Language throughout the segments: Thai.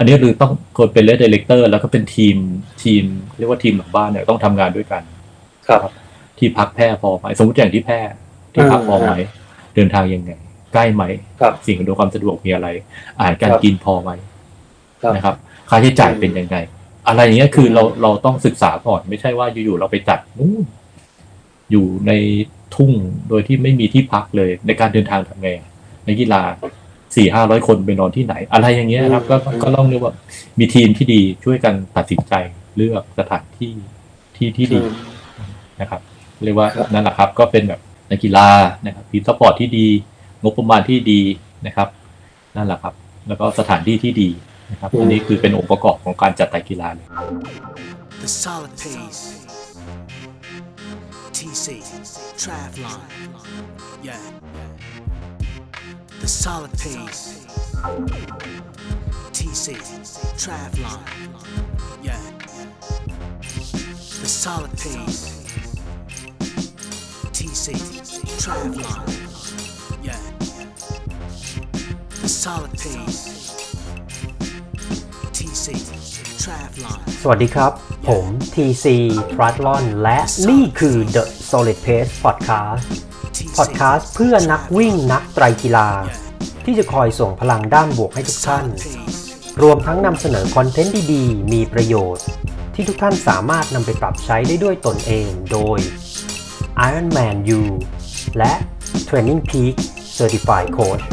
อันนี้คือต้องคนเป็นเลดไดเรคเตอร์แล้วก็เป็นทีมเรียกว่าทีมหลังบ้านเนี่ยต้องทำงานด้วยกันครับที่พักแพร่พอไหมสมมติอย่างที่แพร่ที่พักพอไหมเดินทางยังไงใกล้ไหมสิ่งอำนวยความสะดวกมีอะไรอาหารการกินพอไหมนะครับค่าใช้จ่ายเป็นยังไงอะไรอย่างเงี้ยคือเราต้องศึกษาก่อนไม่ใช่ว่าอยู่ๆเราไปจัดนู่นอยู่ในทุ่งโดยที่ไม่มีที่พักเลยในการเดินทางทำไงในกีฬา 4-500 คนไปนอนที่ไหนอะไรอย่างเงี้ยครับก็ต้องเรียกว่ามีทีมที่ดีช่วยกันตัดสินใจเลือกสถานที่ที่ดีนะครับเรียกว่านั่นแหละครับก็เป็นแบบในกีฬานะครับทีมสปอร์ตที่ดีงบประมาณที่ดีนะครับนั่นแหละครับแล้วก็สถานที่ที่ดีนะครับอันนี้คือเป็นองค์ประกอบของการจัดกีฬาเลย The Solid Pace TC Triathlon Yeah The Solid Pace TC Triathlon Yeah The Solid Pace TC Triathlon Yeah The Solid Paceสวัสดีครับผม TC Triathlon และนี่คือ The Solid Pace Podcast เพื่อนักวิ่งนักไตรกีฬาที่จะคอยส่งพลังด้านบวกให้ทุกท่านรวมทั้งนำเสนอคอนเทนต์ดีๆมีประโยชน์ที่ทุกท่านสามารถนำไปปรับใช้ได้ด้วยตนเองโดย Ironman U และ Training Peaks Certified Coach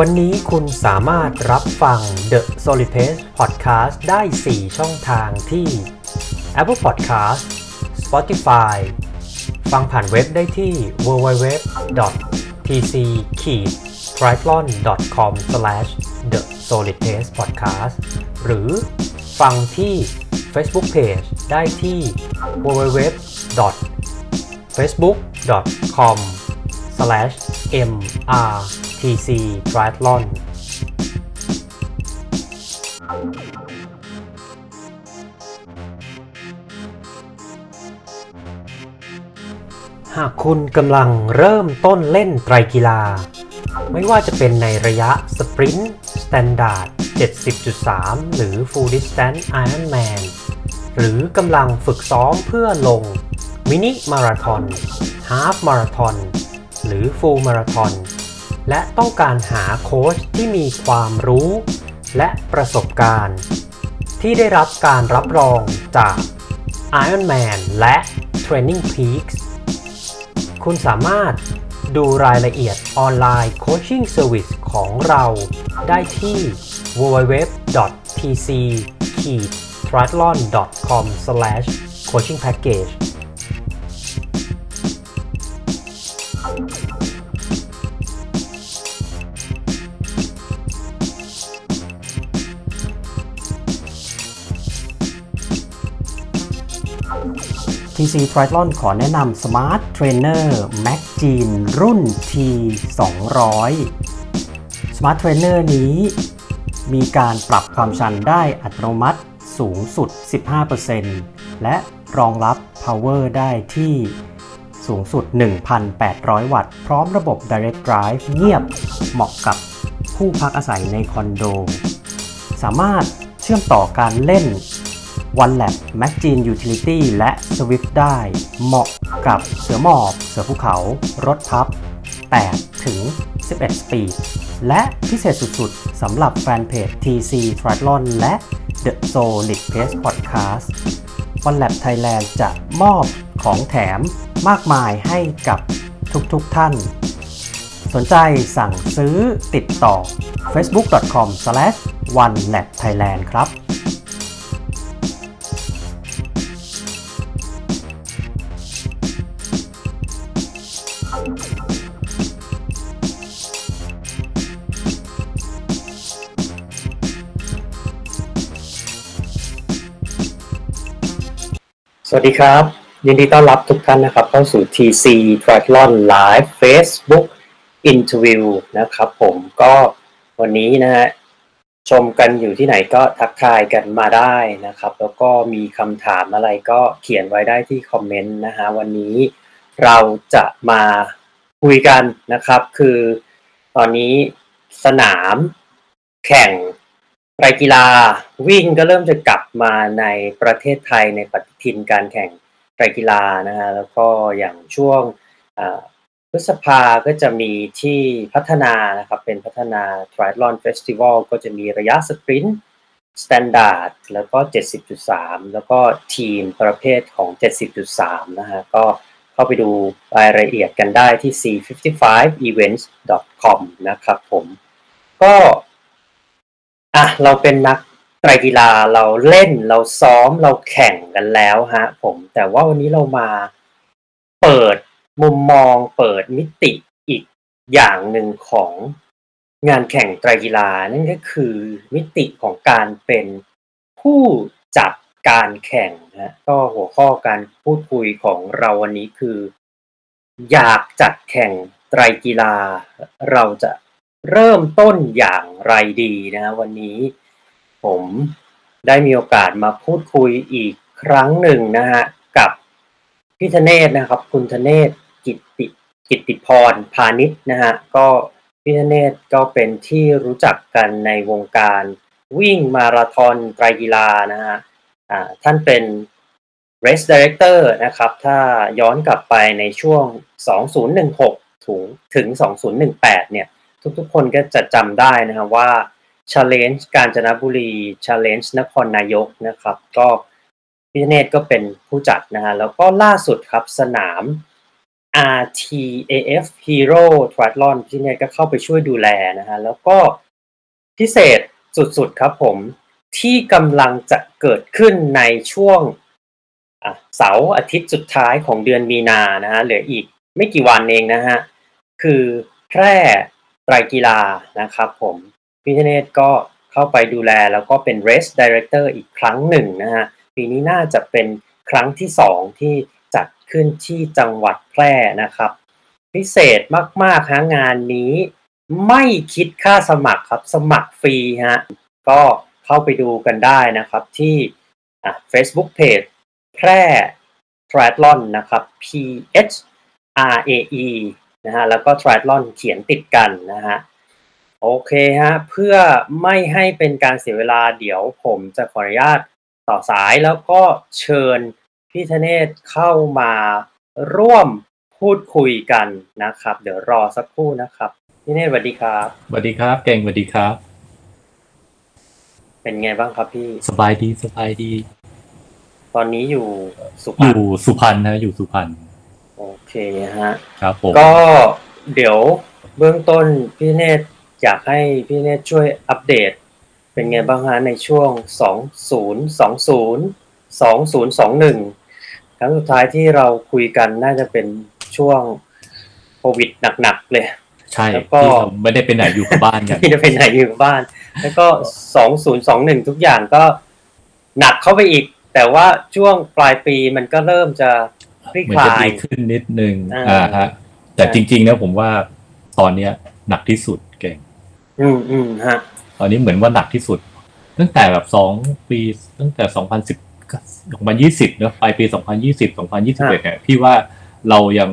วันนี้คุณสามารถรับฟัง The Solid Pace Podcast ได้ 4 ช่องทางที่ Apple Podcasts, Spotify ฟังผ่านเว็บได้ที่ www.tc-triathlon.com/thesolidpacepodcast หรือฟังที่ Facebook Page ได้ที่ www.facebook.com/mrtc triathlon หากคุณกำลังเริ่มต้นเล่นไตรกีฬาไม่ว่าจะเป็นในระยะสปรินต์สแตนดาร์ด 70.3 หรือ Full Distance Ironman หรือกำลังฝึกซ้อมเพื่อลงมินิมาราธอนฮาล์ฟมาราธอนหรือฟูลมาราธอนและต้องการหาโค้ชที่มีความรู้และประสบการณ์ที่ได้รับการรับรองจาก Ironman และ Training Peaks คุณสามารถดูรายละเอียดออนไลน์โคชชิ่งเซอร์วิสของเราได้ที่ www.tc-triathlon.com/coachingpackage TC Triathlon ขอแนะนำ Smart Trainer Magene รุ่น T200 Smart Trainer นี้มีการปรับความชันได้อัตโนมัติสูงสุด 15% และรองรับ Power ได้ที่สูงสุด 1,800 วัตต์พร้อมระบบ Direct Drive เงียบเหมาะกับผู้พักอาศัยในคอนโดสามารถเชื่อมต่อการเล่นOneLap Magene Utility และ Zwift ได้เหมาะกับเสือหมอบเสือภูเขารถพับ8-11 สปีดและพิเศษสุดๆสำหรับแฟนเพจ TC Triathlon และ The Solid Pace Podcast OneLap Thailand จะมอบของแถมมากมายให้กับทุกๆท่านสนใจสั่งซื้อติดต่อ facebook.com/OneLap Thailand ครับสวัสดีครับยินดีต้อนรับทุกท่านนะครับเข้าสู่ TC Triathlon Live Facebook Interview นะครับผมก็วันนี้นะฮะชมกันอยู่ที่ไหนก็ทักทายกันมาได้นะครับแล้วก็มีคำถามอะไรก็เขียนไว้ได้ที่คอมเมนต์นะฮะวันนี้ เราจะมาคุยกันนะครับคือตอนนี้สนามแข่งไตรกีฬาวิ่งก็เริ่มจะกลับมาในประเทศไทยในปฏิทินการแข่งไตรกีฬานะฮะแล้วก็อย่างช่วงพฤษภาก็จะมีที่พัฒนานะครับเป็นพัฒนา Triathlon Festival ก็จะมีระยะสปรินต์สแตนดาร์ดแล้วก็ 70.3 แล้วก็ทีมประเภทของ 70.3 นะฮะก็เข้าไปดูรายละเอียดกันได้ที่ c55events.com นะครับผมก็เราเป็นนักไตรกีฬาเราเล่นเราซ้อมเราแข่งกันแล้วฮะผมแต่ว่าวันนี้เรามาเปิดมุมมองเปิดมิติอีกอย่างหนึ่งของงานแข่งไตรกีฬานั่นก็คือมิติของการเป็นผู้จัดการแข่งนะก็หัวข้อการพูดคุยของเราวันนี้คืออยากจัดแข่งไตรกีฬาเราจะเริ่มต้นอย่างไรดีนะวันนี้ผมได้มีโอกาสมาพูดคุยอีกครั้งหนึ่งนะฮะกับพี่ธเนศนะครับคุณธเนศกิตติพรพาณิชนะฮะก็พี่ธเนศก็เป็นที่รู้จักกันในวงการวิ่งมาราธอนไตรกีฬานะฮะท่านเป็น Race Director นะครับถ้าย้อนกลับไปในช่วง2016ถึง2018เนี่ยทุกๆคนก็จะจำได้นะฮะว่า Challenge กาญจนบุรี Challenge นครนายกนะครับก็พี่ธเนศก็เป็นผู้จัดนะฮะแล้วก็ล่าสุดครับสนาม RTAF Hero Triathlon พี่ธเนศก็เข้าไปช่วยดูแลนะฮะแล้วก็พิเศษสุดๆครับผมที่กำลังจะเกิดขึ้นในช่วงเสาร์อาทิตย์สุดท้ายของเดือนมีนานะฮะเหลืออีกไม่กี่วันเองนะฮะคือแพร่ไตรกีฬานะครับผมพี่ธเนศก็เข้าไปดูแลแล้วก็เป็น Race Director อีกครั้งหนึ่งนะฮะปีนี้น่าจะเป็นครั้งที่2ที่จัดขึ้นที่จังหวัดแพร่นะครับพิเศษมากๆฮะงานนี้ไม่คิดค่าสมัครครับสมัครฟรีฮะก็เข้าไปดูกันได้นะครับที่Facebook Page แพร่ Triathlon นะครับ PHRAE นะฮะแล้วก็ Triathlon เขียนติดกันนะฮะโอเคฮะเพื่อไม่ให้เป็นการเสียเวลาเดี๋ยวผมจะขออนุญาตต่อสายแล้วก็เชิญพี่ธเนศเข้ามาร่วมพูดคุยกันนะครับเดี๋ยวรอสักครู่นะครับพี่ธเนศสวัสดีครับสวัสดีครับเก่งสวัสดีครับเป็นไงบ้างครับพี่สบายดีตอนนี้อยู่สุพรรณนะอยู่สุพรรณโอเคฮะครับผมก็เดี๋ยวเบื้องต้นพี่ธเนศอยากให้พี่ธเนศช่วยอัปเดตเป็นไงบ้างฮะในช่วง2020 2021ครั้งสุดท้ายที่เราคุยกันน่าจะเป็นช่วงโควิดหนักๆเลยใช่แล้วก็ไม่ได้เป็นไหนอยู่กับบ้านกันไม่ได้เป็นไหนอยู่กับบ้านแล้วก็2021ทุกอย่างก็หนักเข้าไปอีกแต่ว่าช่วงปลายปีมันก็เริ่มจะคลี่คลายขึ้นนิดนึงฮะแต่จริงๆนะผมว่าตอนเนี้ยหนักที่สุดเก่งฮะตอนนี้เหมือนว่าหนักที่สุดตั้งแต่แบบ2ปีตั้งแต่2020เนอะปลายปี2020 2021เนี่ยพี่ว่าเรายัง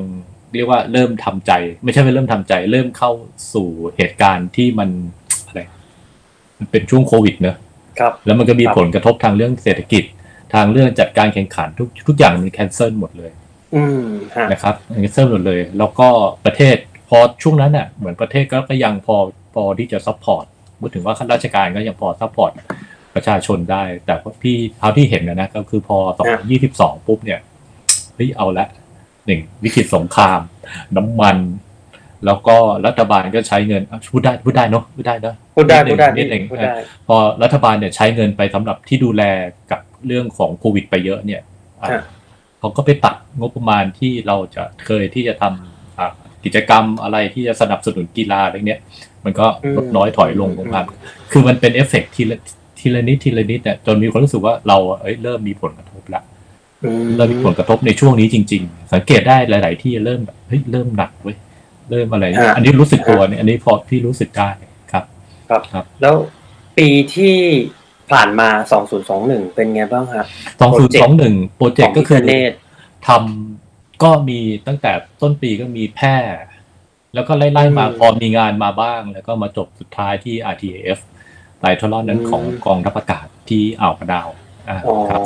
เรียกว่าเริ่มทำใจไม่ใช่ไม่เริ่มทำใจเริ่มเข้าสู่เหตุการณ์ที่มันอะไรมันเป็นช่วงโควิดเนอะครับแล้วมันก็มีผลกระทบทางเรื่องเศรษฐกิจทางเรื่องจัดการแข่งขันทุกอย่างมันแคนเซิลหมดเลยนะครับแคนเซิลหมดเลยแล้วก็ประเทศพอช่วงนั้นน่ะเหมือนประเทศก็ยังพอที่จะซัพพอร์ตพูดถึงว่าข้าราชการก็ยังพอซัพพอร์ตประชาชนได้แต่ว่าพี่เท่าที่เห็นนะก็คือพอ2022ปุ๊บเนี่ยเฮ้ยเอาละ1วิกฤตสงครามน้ำมันแล้วก็รัฐบาลก็ใช้เงินพูดได้เนาะพูดได้นิดนึงพอรัฐบาลเนี่ยใช้เงินไปสำหรับที่ดูแลกับเรื่องของโควิดไปเยอะเนี่ยเขาก็ไปตัดงบประมาณที่เราจะเคยที่จะทำกิจกรรมอะไรที่จะสนับสนุนกีฬาอะไรเนี้ยมันก็ลดน้อยถอยลงครับคือมันเป็นเอฟเฟกต์ทีละนิดเนี่ยจนมีคนรู้สึกว่าเราเริ่มมีผลกระทบละเรามีผลกระทบในช่วงนี้จริงๆสังเกตได้หลายๆที่เริ่มแบบเริ่มหนักเว้ยเริ่มอะไรอันนี้รู้สึกตัวเนี่ยอันนี้พอที่รู้สึกได้ครับแล้วปีที่ผ่านมา2021เป็นไงบ้างครับ2021โปรเจกต์ก็คือทำ ก็มีตั้งแต่ต้นปีก็มีแพร่แล้วก็ไล่ๆมาพอมีงานมาบ้างแล้วก็มาจบสุดท้ายที่ RTAF ไตรทลอนนั้นของกองทัพอากาศที่อ่าวกระดาวครับ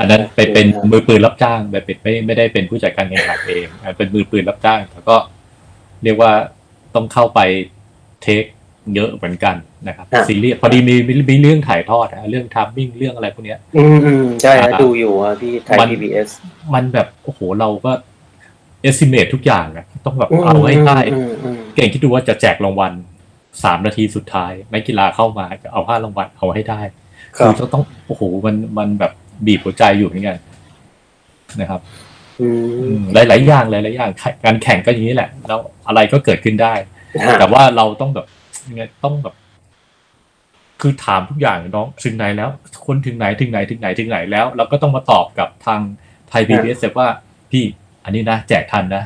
อันนั้นไปเป็นมือปืนรับจ้างแบบไม่ได้เป็นผู้จัดการแข่งขันเองเป็นมือปืนรับจ้างแล้วก็เรียกว่าต้องเข้าไปเทคเยอะเหมือนกันนะครับซีรีส์พอดีมีเรื่องถ่ายทอดเรื่องทัมมิ่งเรื่องอะไรพวกเนี้ยใช่ดูอยู่ที่ไทย PBS มันแบบโอ้โหเราก็estimate ทุกอย่างนะต้องแบบเอาให้ได้เก่งคิดดูว่าจะแจกรางวัล3นาทีสุดท้ายนักกีฬาเข้ามาจะเอา5รางวัลเอาให้ได้คือต้องโอ้โหมันแบบบีบหัวใจอยู่เหมือนกันนะครับหลายอย่างหลายอย่างการแข่งก็อย่างนี้แหละแล้วอะไรก็เกิดขึ้นได้แต่ว่าเราต้องแบบต้องแบบคือถามทุกอย่างน้องถึงไหนแล้วคนถึงไหนแล้วเราก็ต้องมาตอบกับทางไทย PBS ว่าพี่อันนี้นะแจกทันนะ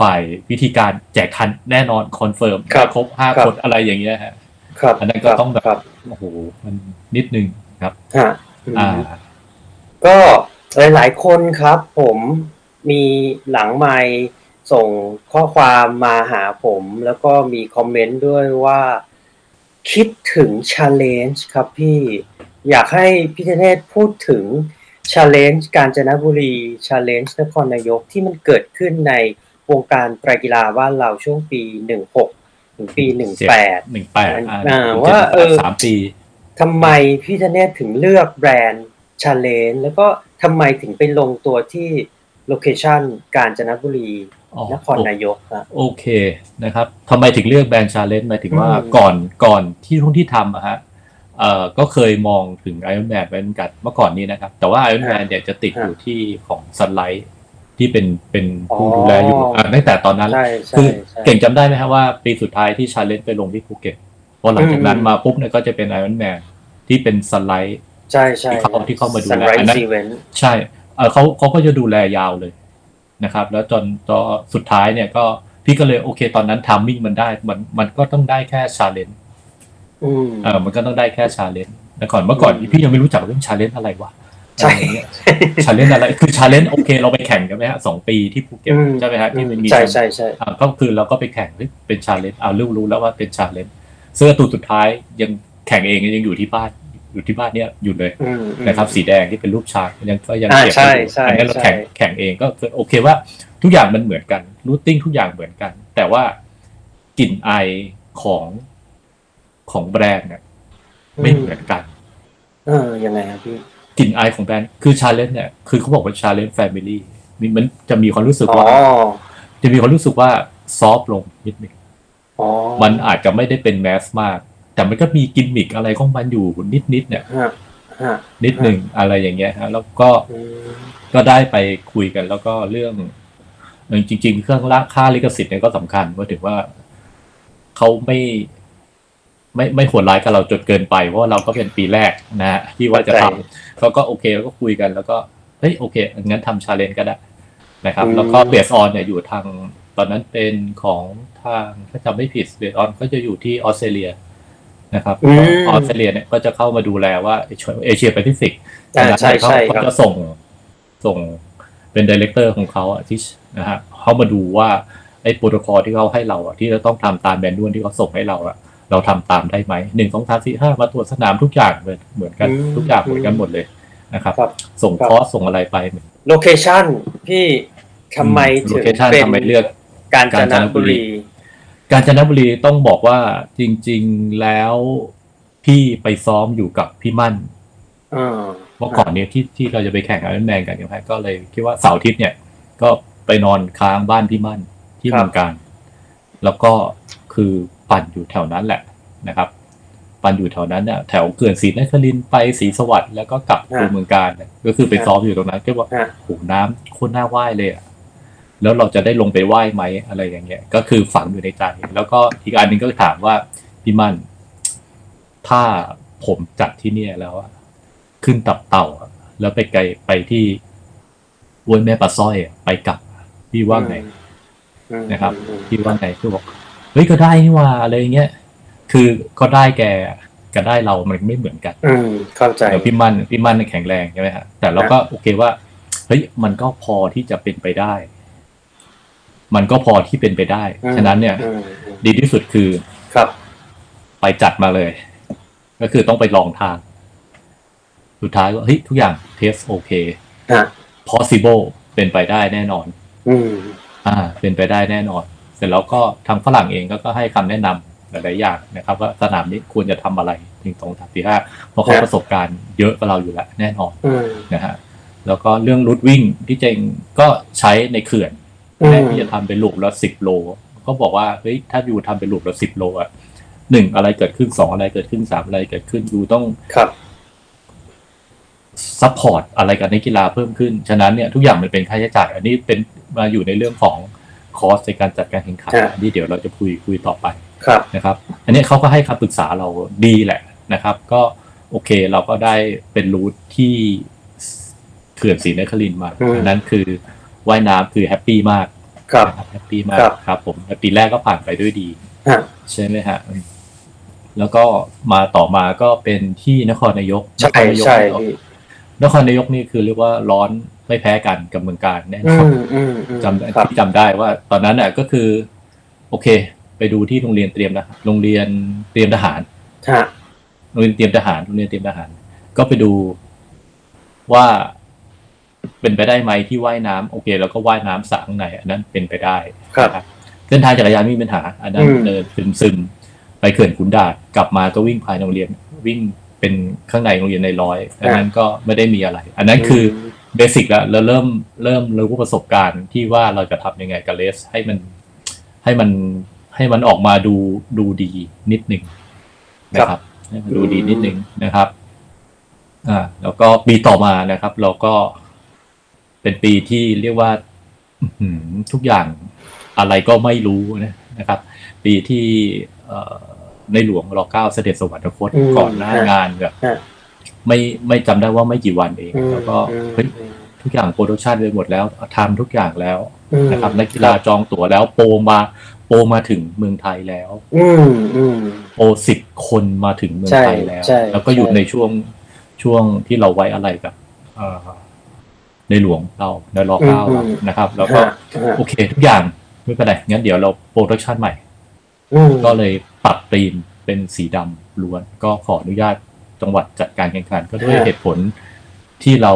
ฝ่ายวิธีการแจกทันแน่นอนคอนเฟิร์มครบ5คนอะไรอย่างเงี้ยฮะอันนั้นก็ต้องแบบโอ้โหมันนิดนึงครับก็หลายๆคนครับผมมีหลังไมค์ส่งข้อความมาหาผมแล้วก็มีคอมเมนต์ด้วยว่าคิดถึง challenge ครับพี่อยากให้พี่เทเนศพูดถึงchallenge กาญจนบุรี challenge นครนายกที่มันเกิดขึ้นในวงการไตรกีฬาบ้านเราช่วงปี16ถึงปี18ว่า3ปีทำไมพี่ธเนศถึงเลือกแบรนด์ challenge แล้วก็ทำไมถึงไปลงตัวที่โลเคชั่นกาญจนบุรีนครนายกครับโอเคนะครับทำไมถึงเลือกแบรนด์ challenge หมายถึงว่าก่อนที่ช่วงที่ทำอะฮะก็เคยมองถึง Ironman เป็นกันเมื่อก่อนนี้นะครับแต่ว่า Ironman เนี่ยจะติดอยู่ที่ของ Sunlight ที่เป็นผู้ดูแลอยู่ตั้งแต่ตอนนั้นคือเก่งจำได้ไหมฮะว่าปีสุดท้ายที่ Challenge ไปลงที่ภูเก็ตพอหลังจากนั้นมาปุ๊บเนี่ยก็จะเป็น Ironman ที่เป็น Sunlight ใช่ๆที่เข้ามาดูแลอันนั้นใช่เขาก็จะดูแลยาวเลยนะครับแล้วจนสุดท้ายเนี่ยก็พี่ก็เลยโอเคตอนนั้นไทมิ่งมันได้มันก็ต้องได้แค่ Challengeมันก็ต้องได้แค่ challenge แต่เมื่อก่อนพี่ยังไม่รู้จักเรื่อง challenge อะไรวะใช่ challenge อะไรคือ challenge โอเคเราไปแข่งกันมั้ยฮะ2ปีที่ภูเก็ตใช่มั้ยฮะที่มันมีใช่ก็คือเราก็ไปแข่งเป็น challenge รู้แล้วว่าเป็น challenge เสื้อตัวสุดท้ายยังแข่งเองยังอยู่ที่บ้านเนี่ยอยู่เลยนะครับสีแดงที่เป็นรูปช้างยังเก็บอยู่อันนี้เราแข่งเองก็โอเคว่าทุกอย่างมันเหมือนกันรูทติ้งทุกอย่างเหมือนกันแต่ว่ากลิ่นอายของแบรนด์เนี่ยไม่เหมือนกันยังไงครับพี่กลิ่นอายของแบรนด์คือ challenge เนี่ยคือเขาบอกว่า challenge family มันจะมีความรู้สึกว่าซอฟลงนิดนึงมันอาจจะไม่ได้เป็นแมสมากแต่มันก็มีกิมมิคอะไรของมันอยู่นิดเนี่ยนิดนึงอะไรอย่างเงี้ยฮะแล้วก็ได้ไปคุยกันแล้วก็เรื่องจริงๆเครื่องราคาลิขสิทธิ์เนี่ยก็สำคัญว่าถือว่าเขาไม่โหดร้ายกับเราจนเกินไปเพราะว่าเราก็เป็นปีแรกนะฮะที่ว่าจะทำเขาก็โอเคแล้วก็คุยกันแล้วก็เฮ้ยโอเคงั้นทำ challenge ก็ได้นะครับแล้วก็เบสออนเนี่ยอยู่ทางตอนนั้นเป็นของทางถ้าจำไม่ผิดเบสออนก็จะอยู่ที่ออสเตรเลียนะครับออสเตรเลียเนี่ยก็จะเข้ามาดูแลว่าเอเชียแปซิฟิกใช่ๆเขาจะส่งเป็นไดเรคเตอร์ของเขาที่นะฮะเขามาดูว่าไอ้โปรโตคอลที่เขาให้เราที่เราต้องทำตามแมนนวลที่เขาส่งให้เราเราทำตามได้ไหม 1 2 3 4 5มาตรวจสนามทุกอย่างเหมือนกันทุกอย่างเหมือนกันหมดเลยนะครับส่งคอร์สส่งอะไรไปโลเคชั่นพี่ทำไมถึงเป็นเลือกกาญจนบุรีต้องบอกว่าจริงๆแล้วพี่ไปซ้อมอยู่กับพี่มั่นเมื่อก่อนเนี่ยที่เราจะไปแข่งIronmanกันเนี่ยก็เลยคิดว่าเสาร์อาทิตย์เนี่ยก็ไปนอนค้างบ้านพี่มั่นที่เมืองการแล้วก็คือปั่นอยู่แถวนั้นแหละนะครับปั่นอยู่แถวนั้นเนี่ยแถวเขื่อนศรีนครินทร์ไปศรีสวัสดิ์แล้วก็กลับตัวเมืองการก็คือไปซ้อมอยู่ตรงนั้นก็ว่าโหน้ำโคตรน่าว่ายเลยอ่ะแล้วเราจะได้ลงไปว่ายไหมอะไรอย่างเงี้ยก็คือฝังอยู่ในใจแล้วก็อีกอันนึงก็ถามว่าพี่มั่นถ้าผมจัดที่เนี่ยแล้วขึ้นตับเต่าแล้วไปไกลไปที่ห้วยแม่ปลาสร้อยไปกลับพี่ว่าไงนะครับพี่ว่าไงคือบอกเฮ้ยก็ได้นี่ว่าอะไรอย่างเงี้ยคือก็ได้แกก็ได้เรามันไม่เหมือนกันเข้าใจพี่มั่นแข็งแรงใช่ไหมฮะแต่เราก็โอเคว่าเฮ้ยมันก็พอที่จะเป็นไปได้ มันก็พอที่เป็นไปได้ฉะนั้นเนี่ยดีที่สุดคือครับไปจัดมาเลยก็คือต้องไปลองทางสุดท้ายว่าเฮ้ยทุกอย่างเทสโอเคpossible เป็นไปได้แน่นอนเป็นไปได้แน่นอนเสร็จแล้วก็ทางฝรั่งเองก็ให้คำแนะนำหลายๆอย่างนะครับว่าสนามนี้ควรจะทำอะไรถึงตรงสามสี่ห้าเพราะเขาประสบการณ์เยอะกว่าเราอยู่แล้วแน่นอนนะฮะแล้วก็เรื่องรูทวิ่งที่เจงก็ใช้ในเขื่อนแม่ที่จะทำเป็นลูกละ10 โลก็บอกว่าเฮ้ยถ้าอยู่ทำเป็นลูกละ10 โลอ่ะ1อะไรเกิดขึ้น2อะไรเกิดขึ้น3อะไรเกิดขึ้นอยู่ต้องซัพพอร์ตอะไรกันในกีฬาเพิ่มขึ้นฉะนั้นเนี่ยทุกอย่างมันเป็นค่าใช้จ่ายอันนี้เป็นมาอยู่ในเรื่องของคอสในการจัดการแข่งขันที่เดี๋ยวเราจะคุยต่อไปนะครับอันนี้เขาก็ให้คำปรึกษาเราดีแหละนะครับก็โอเคเราก็ได้เป็นรูทที่เขื่อนศรีนครินทร์มาอันนั้นคือว่ายน้ำคือแฮปปี้มากครับแฮปปี้มากครับผมปีแรกก็ผ่านไปด้วยดีใช่ไหมฮะแล้วก็มาต่อมาก็เป็นที่นครนายกนครนายกนี่คือเรียกว่าร้อนไม่แพ้กันกับเมืองการแน่นอนจำได้ว่าตอนนั้นน่ะก็คือโอเคไปดูที่โรงเรียนเตรียมนะโรงเรียนเตรียมทหารโรงเรียนเตรียมทหารก็ไปดูว่าเป็นไปได้ไหมที่ว่ายน้ำโอเคแล้วก็ว่ายน้ำสระข้างในอันนั้นเป็นไปได้ครับเส้นทางจักรยานไม่มีปัญหาอันนั้นเดินซึมๆไปเขื่อนขุนด่านกลับมาก็วิ่งภายในโรงเรียนวิ่งเป็นข้างในโรงเรียนในร้อยอันนั้นก็ไม่ได้มีอะไรอันนั้นคือเบสิกแล้วเราเริ่มรู้ประสบการณ์ที่ว่าเราจะทำยังไงกับเลสให้มันออกมาดูดีนิดนึงนะครับให้มันดูดีนิดนึงนะครับแล้วก็ปีต่อมานะครับเราก็เป็นปีที่เรียกว่าทุกอย่างอะไรก็ไม่รู้นะครับปีที่ในหลวงร.9 เสด็จสวรรคตก่อนหน้างานแบบไม่จำได้ว่าไม่กี่วันเองแล้วก็ทุกอย่างโปรดักชันไปหมดแล้วทำทุกอย่างแล้วนะครับนักกีฬาจองตั๋วแล้วโปรมาถึงเมืองไทยแล้วโปร10 คนมาถึงเมืองไทยแล้วแล้วก็อยู่ในช่วงที่เราไว้อะไรกับในหลวงเราในร.9นะครับแล้วก็โอเคทุกอย่างไม่เป็นไรงั้นเดี๋ยวเราโปรดักชันใหม่ก็เลยปรับธีมเป็นสีดำล้วนก็ขออนุญาตจังหวัดจัดการแข่งขันก็ด้วยเหตุผลที่เรา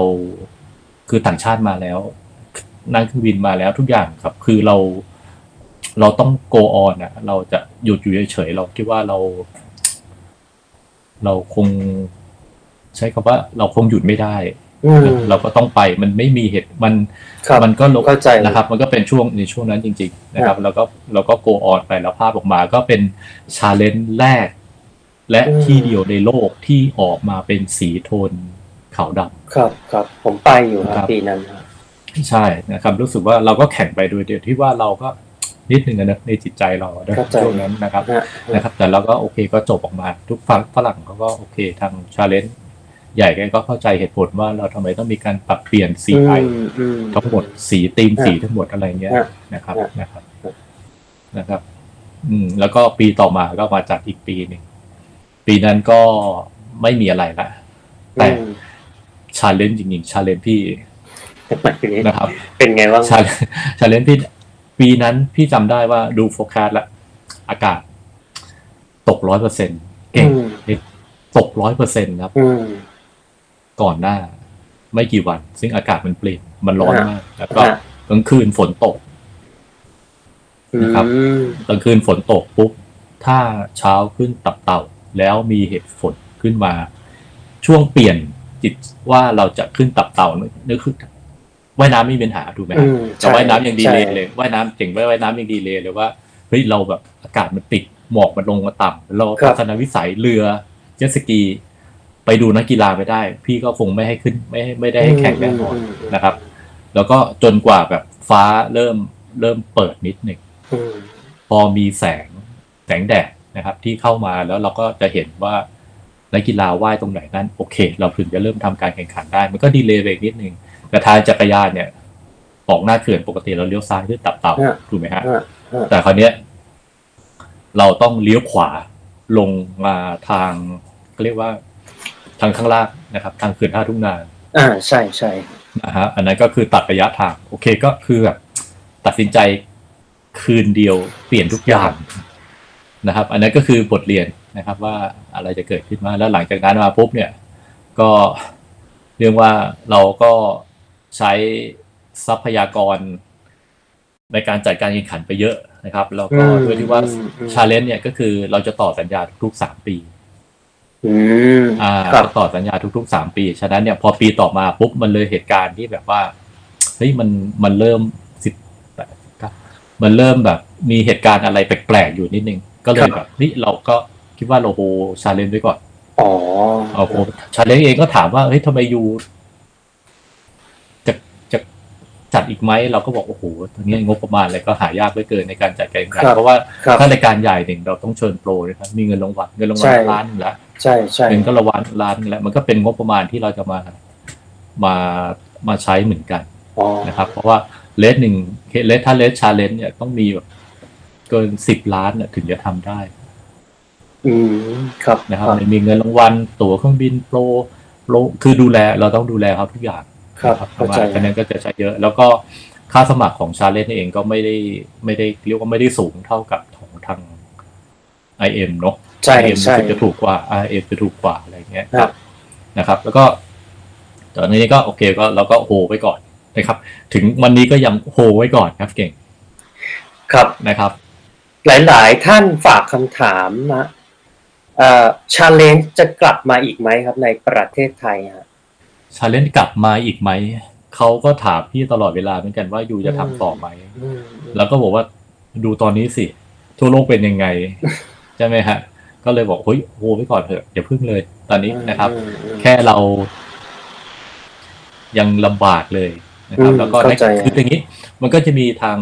คือต่างชาติมาแล้วนั่งเครื่องบินมาแล้วทุกอย่างครับคือเราต้อง go on อ่ะเราจะหยุดอยู่เฉยๆเราคิดว่าเราคงใช้คำว่าเราคงหยุดไม่ได้เราก็ต้องไปมันไม่มีเหตุมันก็ลบนะครับมันก็เป็นช่วงในช่วงนั้นจริงๆนะครับเราก็โกออนไปแล้วภาพออกมาก็เป็นชาเลนจ์แรกและที่เดียวในโลกที่ออกมาเป็นสีโทนขาวดำครับครับผมไปอยู่ครับปีนั้นใช่นะครับรู้สึกว่าเราก็แข่งไปโดยเดียวที่ว่าเราก็นิดนึงนะในจิตใจเราในช่วงนั้นนะครับแต่เราก็โอเคก็จบออกมาทุกฝรั่งเขาก็โอเคทางชาเลนจ์ใหญ่ก็เข้าใจเหตุผลว่าเราทำไมต้องมีการปรับเปลี่ยนสีไอทั้งหมดสีธีมสีทั้งหมดอะไรเงี้ยนะครับแล้วก็ปีต่อมาก็มาจัดอีกปีหนึ่งปีนั้นก็ไม่มีอะไรละแต่ชาเลนจ์จริงๆชาเลนจ์พี่นะครับเป็นไงบ้างชาเลนจ์พี่ปีนั้นพี่จำได้ว่าดูโฟกัสละอากาศตก 100% เก่งตก 100% ครับก่อนหน้าไม่กี่วันซึ่งอากาศมันเปลี่ยนมันร้อนมากแล้วก็กลางคืนฝนตกนะครับกลางคืนฝนตกปุ๊บถ้าเช้าขึ้นตับเต่าแล้วมีเหตุฝนขึ้นมาช่วงเปลี่ยนจิตว่าเราจะขึ้นตับเต่านี่คือว่ายน้ำไม่มีปัญหาถูกไหมจะว่ายน้ำยังดีเลยว่ายน้ำเจ๋งว่ายน้ำยังดีเลยหรือว่าเฮ้ยเราแบบอากาศมันปิดหมอกมันลงมาต่ำเราทัศนวิสัยเรือเจ็ตสกีไปดูนักกีฬาไปได้พี่ก็คงไม่ให้ขึ้นไม่ได้ให้แข่งแน่นอนนะครับแล้วก็จนกว่าแบบฟ้าเริ่มเปิดนิดหนึ่งพอมีแสงแดดนะครับที่เข้ามาแล้วเราก็จะเห็นว่านักกีฬาว่ายตรงไหนนั้นโอเคเราถึงจะเริ่มทำการแข่งขันได้มันก็ดีเลย์ไปนิดหนึ่งแต่ทางจักรยานเนี่ยออกหน้าเขื่อนปกติเราเลี้ยวซ้ายขึ้นตับเต่าถูกไหมฮะแต่คราวนี้เราต้องเลี้ยวขวาลงมาทางเรียกว่าทางข้างล่างนะครับทางเขื่อนท่าทุ่งนาใช่นะฮะอันนั้นก็คือตัดระยะทางโอเคก็คือแบบตัดสินใจ คืนเดียวเปลี่ยนทุกอย่างนะครับอันนั้นก็คือบทเรียนนะครับว่าอะไรจะเกิดขึ้นมาแล้วหลังจากนั้นมาปุ๊บเนี่ยก็เรียกว่าเราก็ใช้ทรัพยากรในการจัดการแข่งขันไปเยอะนะครับแล้วก็ด้วยที่ว่าชาเลนจ์เนี่ยก็คือเราจะต่อสัญญาทุกๆ3ปีต่อสัญญาทุกๆ3ปีฉะนั้นเนี่ยพอปีต่อมาปุ๊บมันเลยเหตุการณ์ที่แบบว่าเฮ้ยมันเริ่มมันเริ่มแบบมีเหตุการณ์อะไรแปลกๆอยู่นิดนึงก็เลยแบบนี่เราก็คิดว่าเราโฮชาเลนจ์ไว้ก่อนเอาโฮชาเลนจ์เองก็ถามว่าเฮ้ยทำไมอยู่จะจัดอีกไหมเราก็บอกโอ้โหตอนนี้งบประมาณอะไรก็หายากเหลือเกินในการจัดการแข่งขันเพราะว่าถ้ารายการใหญ่หนึ่งเราต้องเชิญโปรนะครับมีเงินรางวัลล้านละใช่ใช่เป็นก็ล้านแล้วมันก็เป็นงบประมาณที่เราจะมาใช้เหมือนกันนะครับเพราะว่าเลสหนึ่งเลสถ้าเลสชาเลนจ์เนี่ยต้องมีแบบเกิน10 ล้านเนี่ยถึงจะทำได้ครับนะครับมีเงินรางวัลตั๋วเครื่องบินโปรคือดูแลเราต้องดูแลเขาทุกอย่างครับเข้าใจคะแนนก็จะใช้เยอะแล้วก็ค่าสมัครของชาเลนจ์เองก็ไม่ได้เรียกว่าไม่ได้สูงเท่ากับของทาง IM เนาะใช่ใช่จะถูกกว่า IM จะถูกกว่าอะไรเงี้ยครับนะครับแล้วก็ตอนนี้ก็โอเคก็เราก็โฮไว้ก่อนนะครับถึงวันนี้ก็ยังโฮไว้ก่อนครับเก่งครับนะครับหลายๆท่านฝากคำถามนะchallenge จะกลับมาอีกไหมครับในประเทศไทยฮะ challenge กลับมาอีกไหมเขาก็ถามพี่ตลอดเวลาเหมือนกันว่ายูจะทำต่อไหมแล้วก็บอกว่าดูตอนนี้สิทั่วโลกเป็นยังไง ใช่ไหมฮะก็เลยบอกเฮ้ยโฮไว้ก่อนเถอะอย่าพึ่งเลยตอนนี้นะครับแค่เรายังลำบากเลยนะครับแล้วก็คืออย่างนี้มันก็จะมีทาง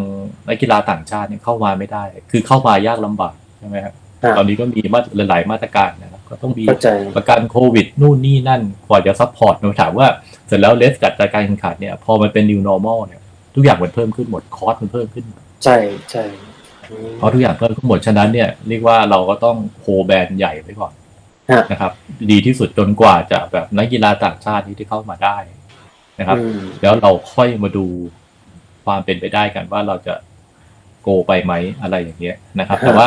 นักกีฬาต่างชาติเข้ามาไม่ได้คือเข้ามายากลำบากใช่ไหมครับตอนนี้ก็มีหลายมาตรการนะครับก็ต้องมีประกันโควิดนู่นนี่นั่นกว่าจะซัพพอร์ตเราถามว่าเสร็จแล้วเลสจัดการแข่งขันเนี่ยพอมันเป็น new normal เนี่ยทุกอย่างมันเพิ่มขึ้นหมดคอสมันเพิ่มขึ้นใช่ใช่เพราะทุกอย่างเพิ่มขึ้นหมดฉะนั้นเนี่ยเรียกว่าเราก็ต้องโฮแบนใหญ่ไปก่อนนะครับดีที่สุดจนกว่าจะแบบนักกีฬาต่างชาติที่เข้ามาได้นะครับแล้วเราค่อยมาดูความเป็นไปได้กันว่าเราจะโกไปไหมอะไรอย่างเงี้ยนะครับแต่ว่า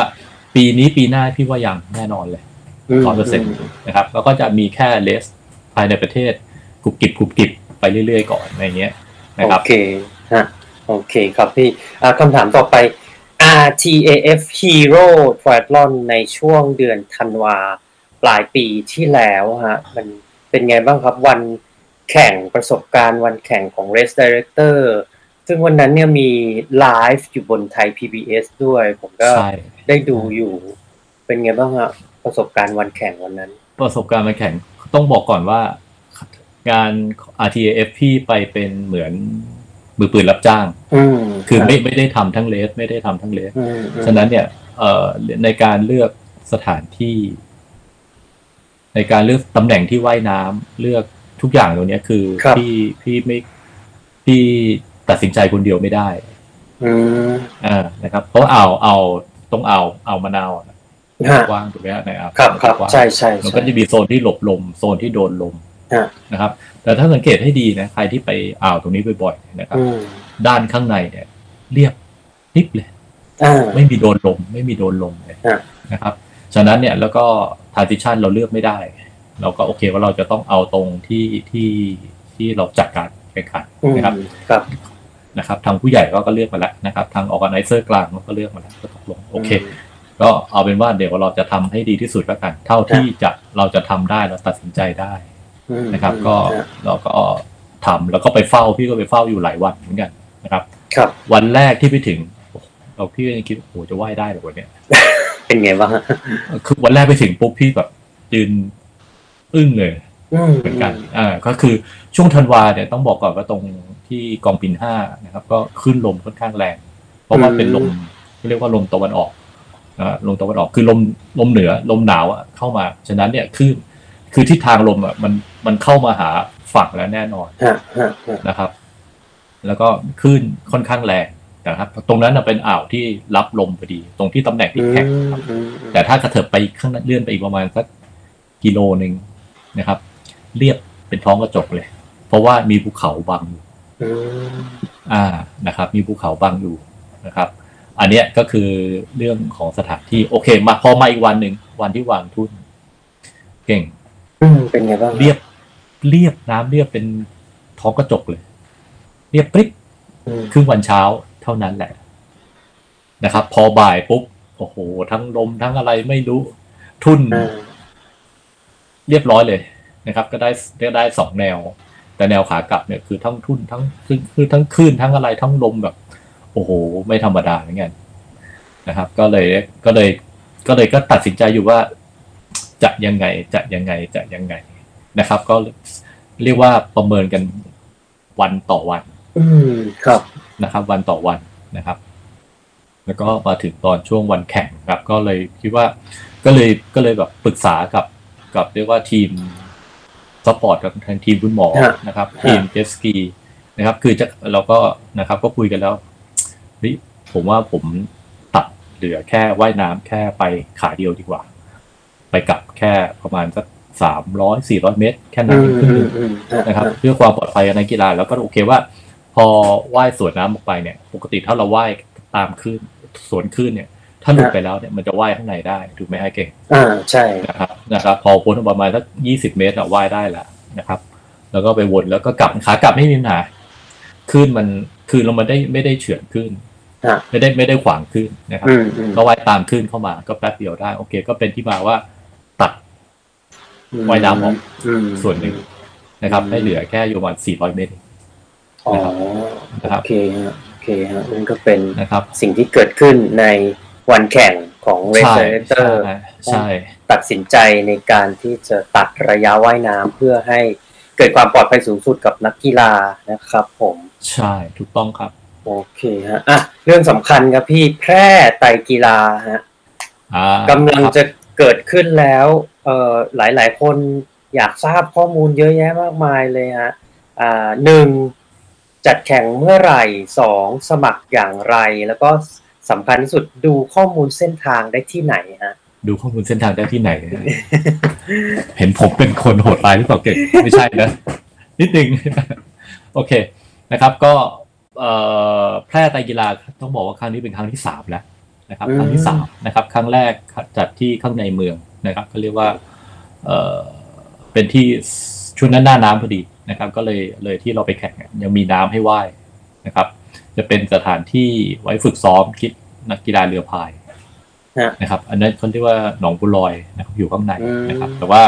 ปีนี้ปีหน้าพี่ว่ายังแน่นอนเลย 100% นะครับแล้วก็จะมีแค่เลสภายในประเทศกลุ่มกิบไปเรื่อยๆก่อนอะไรเงี้ยนะครับโอเคฮะโอเคครับพี่คำถามต่อไป RTAF Hero Triathlon ในช่วงเดือนธันวาปลายปีที่แล้วฮะมันเป็นไงบ้างครับวันแข่งประสบการณ์วันแข่งของ Race Director ซึ่งวันนั้นเนี่ยมีไลฟ์อยู่บนไทย PBS ด้วยผมก็ได้ดูอยู่เป็นไงบ้างฮะประสบการณ์วันแข่งวันนั้นประสบการณ์วันแข่งต้องบอกก่อนว่างาน RTAF พี่ไปเป็นเหมือนมือปืนรับจ้างคือไม่ได้ทำทั้งเลสไม่ได้ทำทั้งเลสฉะนั้นเนี่ยในการเลือกสถานที่ในการเลือกตำแหน่งที่ว่ายน้ำเลือกทุกอย่างตรงนี้คือพี่ตัดสินใจคนเดียวไม่ได้นะครับเพราะเอาตรงเอามะนาวกว้างถูกไหมในอ่าวครับใช่ใช่มันก็จะมีโซนที่หลบลมโซนที่โดนลมนะครับแต่ถ้าสังเกตให้ดีนะใครที่ไปอ่าวตรงนี้บ่อยๆนะครับด้านข้างในเนี่ยเรียบนิบเลยไม่มีโดนลมเลยนะครับฉะนั้นเนี่ยแล้วก็ทรานซิชันเราเลือกไม่ได้เราก็โอเคว่าเราจะต้องเอาตรงที่เราจัดการแข่งขันนะครับทางผู้ใหญ่ก็เลือกมาแล้วนะครับทาง organizer กลางก็เลือกมาแล้วก็ตกลงโอเคก็เอาเป็นว่าเดี๋ยวเราจะทำให้ดีที่สุดแล้วกันเท่าที่เราจะทำได้เราตัดสินใจได้นะครับก็เราก็ทำแล้วก็ไปเฝ้าพี่ก็ไปเฝ้าอยู่หลายวันเหมือนกันนะครับวันแรกที่ไปถึงเราพี่ยังคิดโอ้โหจะว่ายได้หรือวันเนี้ยเป็นไงบ้างคือวันแรกไปถึงปุ๊บพี่แบบยืนอึ้งเลยเหมือนกันก็คือช่วงธันวาเนี่ยต้องบอกก่อนว่าตรงที่กองบิน5นะครับก็ขึ้นลมค่อนข้างแรงเพราะว่าเป็นลมเรียกว่าลมตะวันออกคือลมเหนือลมหนาวเข้ามาฉะนั้นเนี่ยคือทิศทางลมมันเข้ามาหาฝั่งแล้วแน่นอนนะครับแล้วก็ขึ้นค่อนข้างแรงนะครับตรงนั้นเป็นอ่าวที่รับลมพอดีตรงที่ตำแหน่งที่แข็งแต่ถ้ากระเถิบไปข้างเลื่อนไปอีกประมาณสักกิโลนึงนะครับเรียบเป็นท้องกระจกเลยเพราะว่ามีภูเขาบังอยู่นะครับมีภูเขาบังอยู่นะครับ อันเนี้ยก็คือเรื่องของสถานที่โอเคมาพอมาอีกวันหนึ่งวันที่วางทุ่นเก่งเป็นไงบ้างเรียบน้ำเรียบเป็นท้องกระจกเลยเรียบปริ๊บครึ่งวันเช้าเท่านั้นแหละนะครับพอบ่ายปุ๊บโอ้โหทั้งลมทั้งอะไรไม่รู้ทุ่นเรียบร้อยเลยนะครับก็ได้สองแนวแต่แนวขากลับเนี่ยคือทั้งทุ่นทั้งคือทั้งคลื่นทั้งอะไรทั้งลมแบบโอ้โหไม่ธรรมดาเหมือนกันนะครับก็เลยก็ตัดสินใจอยู่ว่าจะยังไงนะครับก็เรียกว่าประเมินกันวันต่อวันครับนะครับวันต่อวันนะครับแล้วก็มาถึงตอนช่วงวันแข่งครับก็เลยคิดว่าก็เลยแบบปรึกษากับเรียกว่าทีมซัพพอร์ตกับทางทีมคุณหมอนะครับทีมเจสกีนะครับคือจะเราก็นะครับก็คุยกันแล้วนี่ผมว่าผมตัดเหลือแค่ว่ายน้ำแค่ไปขาเดียวดีกว่าไปกลับแค่ประมาณสัก300-400 เมตรแค่นั้นขึ้นนะครับเพื่อความปลอดภัยในกีฬาแล้วก็โอเคว่าพอว่ายสวนน้ำออกไปเนี่ยปกติถ้าเราว่ายตามคลื่นสวนคลื่นเนี่ยถ้าหลุดไปแล้วเนี่ยมันจะว่ายข้างในได้ถูกไหมฮะเก่งใช่นะครับพอพ้นประมาณสัก20 เมตรว่ายได้แล้วนะครับแล้วก็ไปวนแล้วก็กลับขากลับไม่มีปัญหาคลื่นมันคลื่นเรามันได้ไม่ได้เฉือนคลื่นไม่ได้ขวางคลื่นนะครับก็ว่ายตามคลื่นเข้ามาก็แป๊บเดียวได้โอเคก็เป็นที่มาว่าว่ายน้ำออกส่วนหนึ่งนะครับให้เหลือแค่อยู่ประมาณ400 เมตรนะครับโอเคฮะนั่นก็เป็นนะครับสิ่งที่เกิดขึ้นในวันแข่งของเรซเตอร์ใช่ตัดสินใจในการที่จะตัดระยะว่ายน้ำเพื่อให้เกิดความปลอดภัยสูงสุดกับนักกีฬานะครับผมใช่ถูกต้องครับโอเคฮะอ่ะเรื่องสำคัญครับพี่แพร่ไตรกีฬาฮะกำลังจะเกิดขึ้นแล้วหลายคนอยากทราบข้อมูลเยอะแยะมากมายเลยฮะ1จัดแข่งเมื่อไหร่2สมัครอย่างไรแล้วก็สำคัญที่สุดดูข้อมูลเส้นทางได้ที่ไหนฮะดูข้อมูลเส้นทางได้ที่ไหน เห็นผมเป็นคนโหดร้ายหรือเปล่าเก่งไม่ใช่นะ นิดนึง โอเคนะครับก็แพร่ไตรกีฬาต้องบอกว่าครั้งนี้เป็นครั้งที่3แล้วนะครับครั้งที่3นะครับครั้งแรกจัดที่ข้างในเมืองนะครับก็เรียกว่าเป็นที่ช่วงนั้นหน้าน้ำพอดีนะครับก็เลยที่เราไปแข่งยังมีน้ำให้ว่ายนะครับจะเป็นสถานที่ไว้ฝึกซ้อมคิดนักกีฬาเรือพายนะครับอันนั้นเขาเรียกว่าหนองบุลอยนะครับอยู่ข้างในนะครับแต่ว่า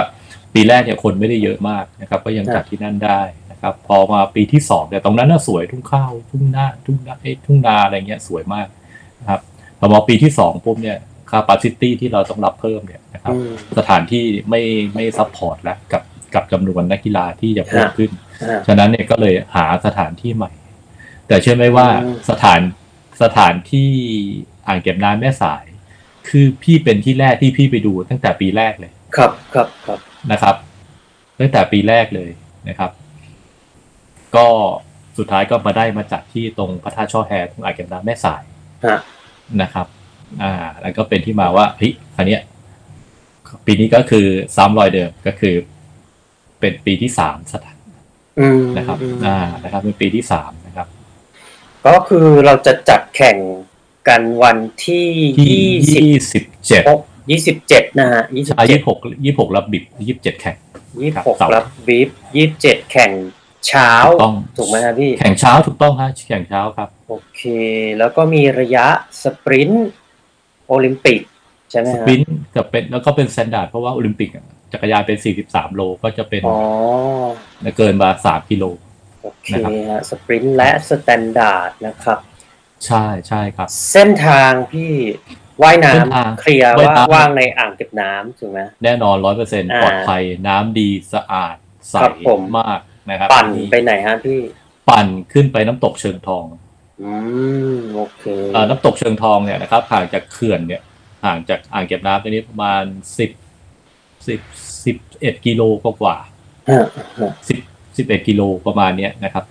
ปีแรกเนี่ยคนไม่ได้เยอะมากนะครับก็ยังจัดที่นั่นได้นะครับพอมาปีที่2เนี่ยตรงนั้นน่ะสวยทุ่งข้าวทุ่งนาอะไรเงี้ยสวยมากนะครับพอปีที่2ปุ๊บเนี่ยคาปาซิตี้ที่เราต้องรับเพิ่มเนี่ยนะครับสถานที่ไม่ซัพพอร์ตแล้วกับจำนวนนักกีฬาที่จะเพิ่มขึ้นฉะนั้นเนี่ยก็เลยหาสถานที่ใหม่แต่เชื่อไหมว่าสถานที่อ่างเก็บน้ำแม่สายคือพี่เป็นที่แรกที่พี่ไปดูตั้งแต่ปีแรกเลยครับนะครับตั้งแต่ปีแรกเลยนะครับก็สุดท้ายก็มาได้มาจัดที่ตรงพระธาตุช่อแฮตรงอ่างเก็บน้ำแม่สายนะครับแล้วก็เป็นที่มาว่าพี่อันเนี้ยปีนี้ก็คือซ้ำรอยเดิมก็คือเป็นปีที่3สถานนะครับนะครับเป็นปีที่3นะครับก็คือเราจะจัดแข่งกันวันที่27นะฮะ26รับบิบ27แข่ง26รับบิบ27แข่งเช้าถูกไหมครับพี่แข่งเช้าถูกต้องฮะแข่งเช้าครับโอเคแล้วก็มีระยะสปรินต์โอลิมปิกใช่ไหมฮะสปรินต์จะเป็นแล้วก็เป็นสแตนดาร์ดเพราะว่าโอลิมปิกจักรยานเป็น43 โลก็จะเป็นเกินมา3 กิโลโอเคฮะสปรินต์และสแตนดาร์ดนะครับใช่ครับเส้นทางพี่ว่ายน้ำเคลียร์ว่าว่างในอ่างเก็บน้ำถูกไหมแน่นอน 100% ปลอดภัยน้ำดีสะอาดใสมากนะครับปั่นไปไหนฮะพี่ปั่นขึ้นไปน้ำตกเชิงทองโอเคน้ำตกเชิงทองเนี่ยนะครับห่างจากเขื่อนเนี่ยห่างจากอ่างเก็บน้ำตรงนี้ประมาณ11 กิโลกว่า11 กิโลประมาณเนี้ยนะครับ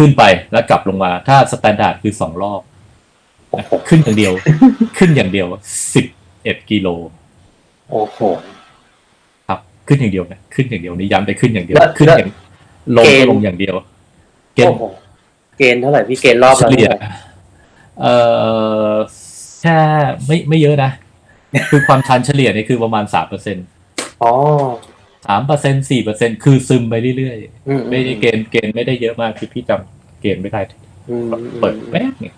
ขึ้นไปแล้วกลับลงมาถ้าสแตนดาร์ดคือ2 รอบขึ้นอย่างเดียว11 กิโลโอ้โหครับขึ้นอย่างเดียวนะขึ้นอย่างเดียวนี่ย้ำไปขึ้นอย่างเดียวขึ้นอย่างลงอย่างเดียวเกณฑ์เท่าไหร่พี่เกณฑ์รอบละเฉลี่ย แค่ไม่เยอะนะ คือความชันเฉลี่ยนี่คือประมาณ 3% อ๋อ 3% 4% คือซึมไปเรื่อยๆไม่ได้เกณฑ์ไม่ได้เยอะมากคือพี่จำเกณฑ์ไม่ได้เปิดแป๊บเนี่ย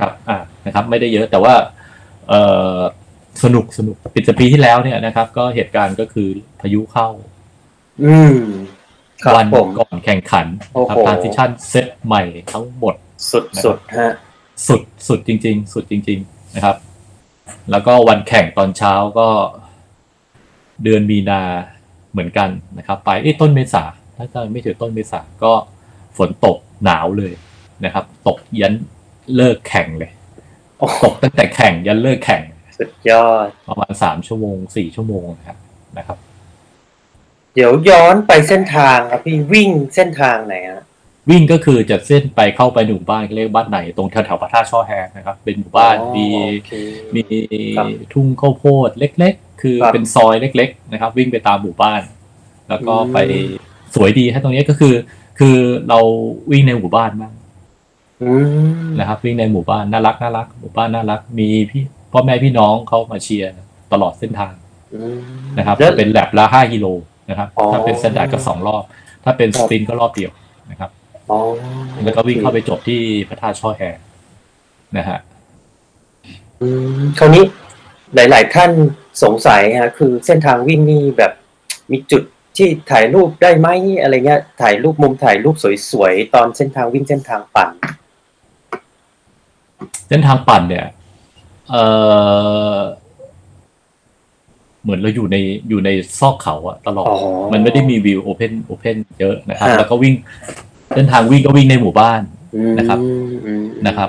ครับนะครับไม่ได้เยอะแต่ว่าสนุกปิดสัปดาห์ที่แล้วเนี่ยนะครับก็เหตุการณ์ก็คือพายุเข้าวันก่อนแข่งขันครับ transition set ใหม่ทั้งหมดสุดฮะสุดจริงๆสุดจริงๆนะครับแล้วก็วันแข่งตอนเช้าก็เดือนมีนาเหมือนกันนะครับไปต้นเมษาถ้าจะไม่ถึงต้นเมษาก็ฝนตกหนาวเลยนะครับตกยันเลิกแข่งเลยตกตั้งแต่แข่งยันเลิกแข่งสุดยอดประมาณ3ชั่วโมง4ชั่วโมงนะครับเดี๋ยวย้อนไปเส้นทางครับพี่วิ่งเส้นทางไหนฮะวิ่งก็คือจากเส้นไปเข้าไปหมู่บ้านเรียกบ้านไหนตรงแถวๆพระธาตุช่อแฮนะครับเป็นหมู่บ้านมีทุ่งข้าวโพดเล็กๆคือเป็นซอยเล็กๆนะครับวิ่งไปตามหมู่บ้านแล้วก็ไปสวยดีฮะตรงนี้ก็คือเราวิ่งในหมู่บ้านมั้งนะครับวิ่งในหมู่บ้านน่ารักหมู่บ้านน่ารักมีพี่พ่อแม่พี่น้องเขามาเชียร์ตลอดเส้นทางนะครับเป็นแลปละ5กิโลนะครับถ้าเป็นสแตนดาร์ดก็2รอบถ้าเป็นสปรินต์ก็รอบเดียวนะครับแล้วก็วิ่งเข้าไปจบที่พระธาตุช่อแฮนะฮะคราวนี้หลายๆท่านสงสัยฮะคือเส้นทางวิ่งนี่แบบมีจุดที่ถ่ายรูปได้ไหมอะไรเงี้ยถ่ายรูปมุมถ่ายรูปสวยๆตอนเส้นทางวิ่งเส้นทางปั่นเนี่ยเหมือนเราอยู่ในซอกเขาอะตลอดมันไม่ได้มีวิวโอเพนเยอะนะครับแล้วก็วิ่งเส้นทางวิ่งก็วิ่งในหมู่บ้านนะครับ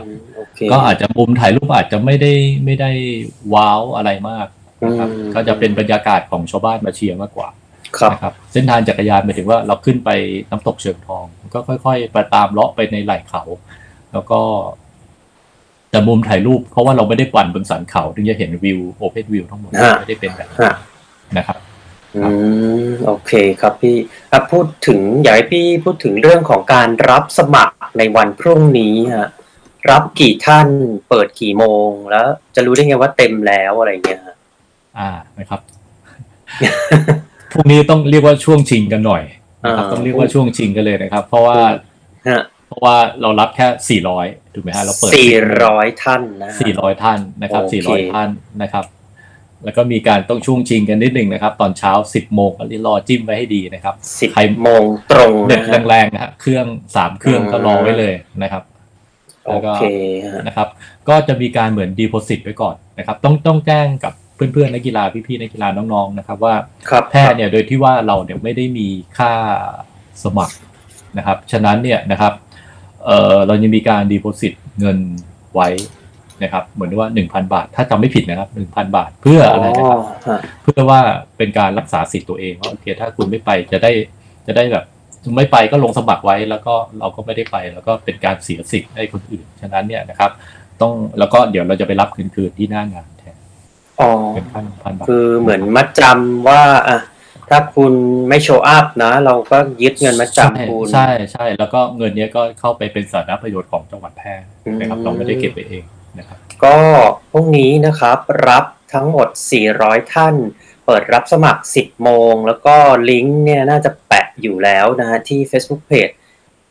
ก็อาจจะมุมถ่ายรูปอาจจะไม่ได้ว้าวอะไรมากนะครับก็จะเป็นบรรยากาศของชาวบ้านมาเชียร์มากกว่าครับเส้นทางจักรยานหมายถึงว่าเราขึ้นไปน้ำตกเชิงทองก็ค่อยๆไปตามเลาะไปในไหล่เขาแล้วก็แต่มุมถ่ายรูปเพราะว่าเราไม่ได้ปั่นบนสันเขาถึงจะเห็นวิวโอเพนวิวทั้งหมดไม่ได้เป็นแบบนั้นนะครับโอเคครับพี่ครับพูดถึงอยากให้พี่พูดถึงเรื่องของการรับสมัครในวันพรุ่งนี้ฮะรับกี่ท่านเปิดกี่โมงแล้วจะรู้ได้ไงว่าเต็มแล้วอะไรเงี้ยนะครับ พรุ่งนี้ต้องเรียกว่าช่วงชิงกันหน่อยนะครับต้องเรียกว่าช่วงชิงกันเลยนะครับเพราะว่าเรารับแค่400ถูกไหมฮะเราเปิด400ท่านนะ400ท่านนะครับ400ท่านนะครับแล้วก็มีการต้องช่วงชิงกันนิดนึงนะครับตอนเช้า 10:00 นอันนี้รอจิ้มไว้ให้ดีนะครับ 10:00 นตรงเด็ดแรงๆนะฮะเครื่อง3เครื่องก็รอไว้เลยนะครับโอเคนะครับก็จะมีการเหมือน deposit ไว้ก่อนนะครับต้องแจ้งกับเพื่อนๆนักกีฬาพี่ๆนักกีฬาน้องๆนะครับว่าแพทย์เนี่ยโดยที่ว่าเราเนี่ยไม่ได้มีค่าสมัครนะครับฉะนั้นเนี่ยนะครับเรายังมีการดีโพสิตเงินไว้นะครับเหมือนว่า 1,000 บาทถ้าจำไม่ผิดนะครับ 1,000 บาทเพื่ออะไรนะครับเพื่อว่าเป็นการรักษาสิทธิ์ตัวเองว่าโอเคถ้าคุณไม่ไปจะได้แบบไม่ไปก็ลงสมัครไว้แล้วก็เราก็ไม่ได้ไปแล้วก็เป็นการเสียสิทธิ์ให้คนอื่นฉะนั้นเนี่ยนะครับต้องแล้วก็เดี๋ยวเราจะไปรับคืนที่หน้างานแทนเป็นขั้น 1,000 บาทคือเหมือนมัดจำว่าถ้าคุณไม่โชว์อัพนะเราก็ยึดเงินมาจำคุณใช่แล้วก็เงินนี้ก็เข้าไปเป็นสาธารณประโยชน์ของจังหวัดแพร่นะครับเราไม่ได้เก็บไปเองนะครับก็พรุ่งนี้นะครับรับทั้งหมด400ท่านเปิดรับสมัคร 10:00 นแล้วก็ลิงก์เนี่ยน่าจะแปะอยู่แล้วนะฮะที่ Facebook Page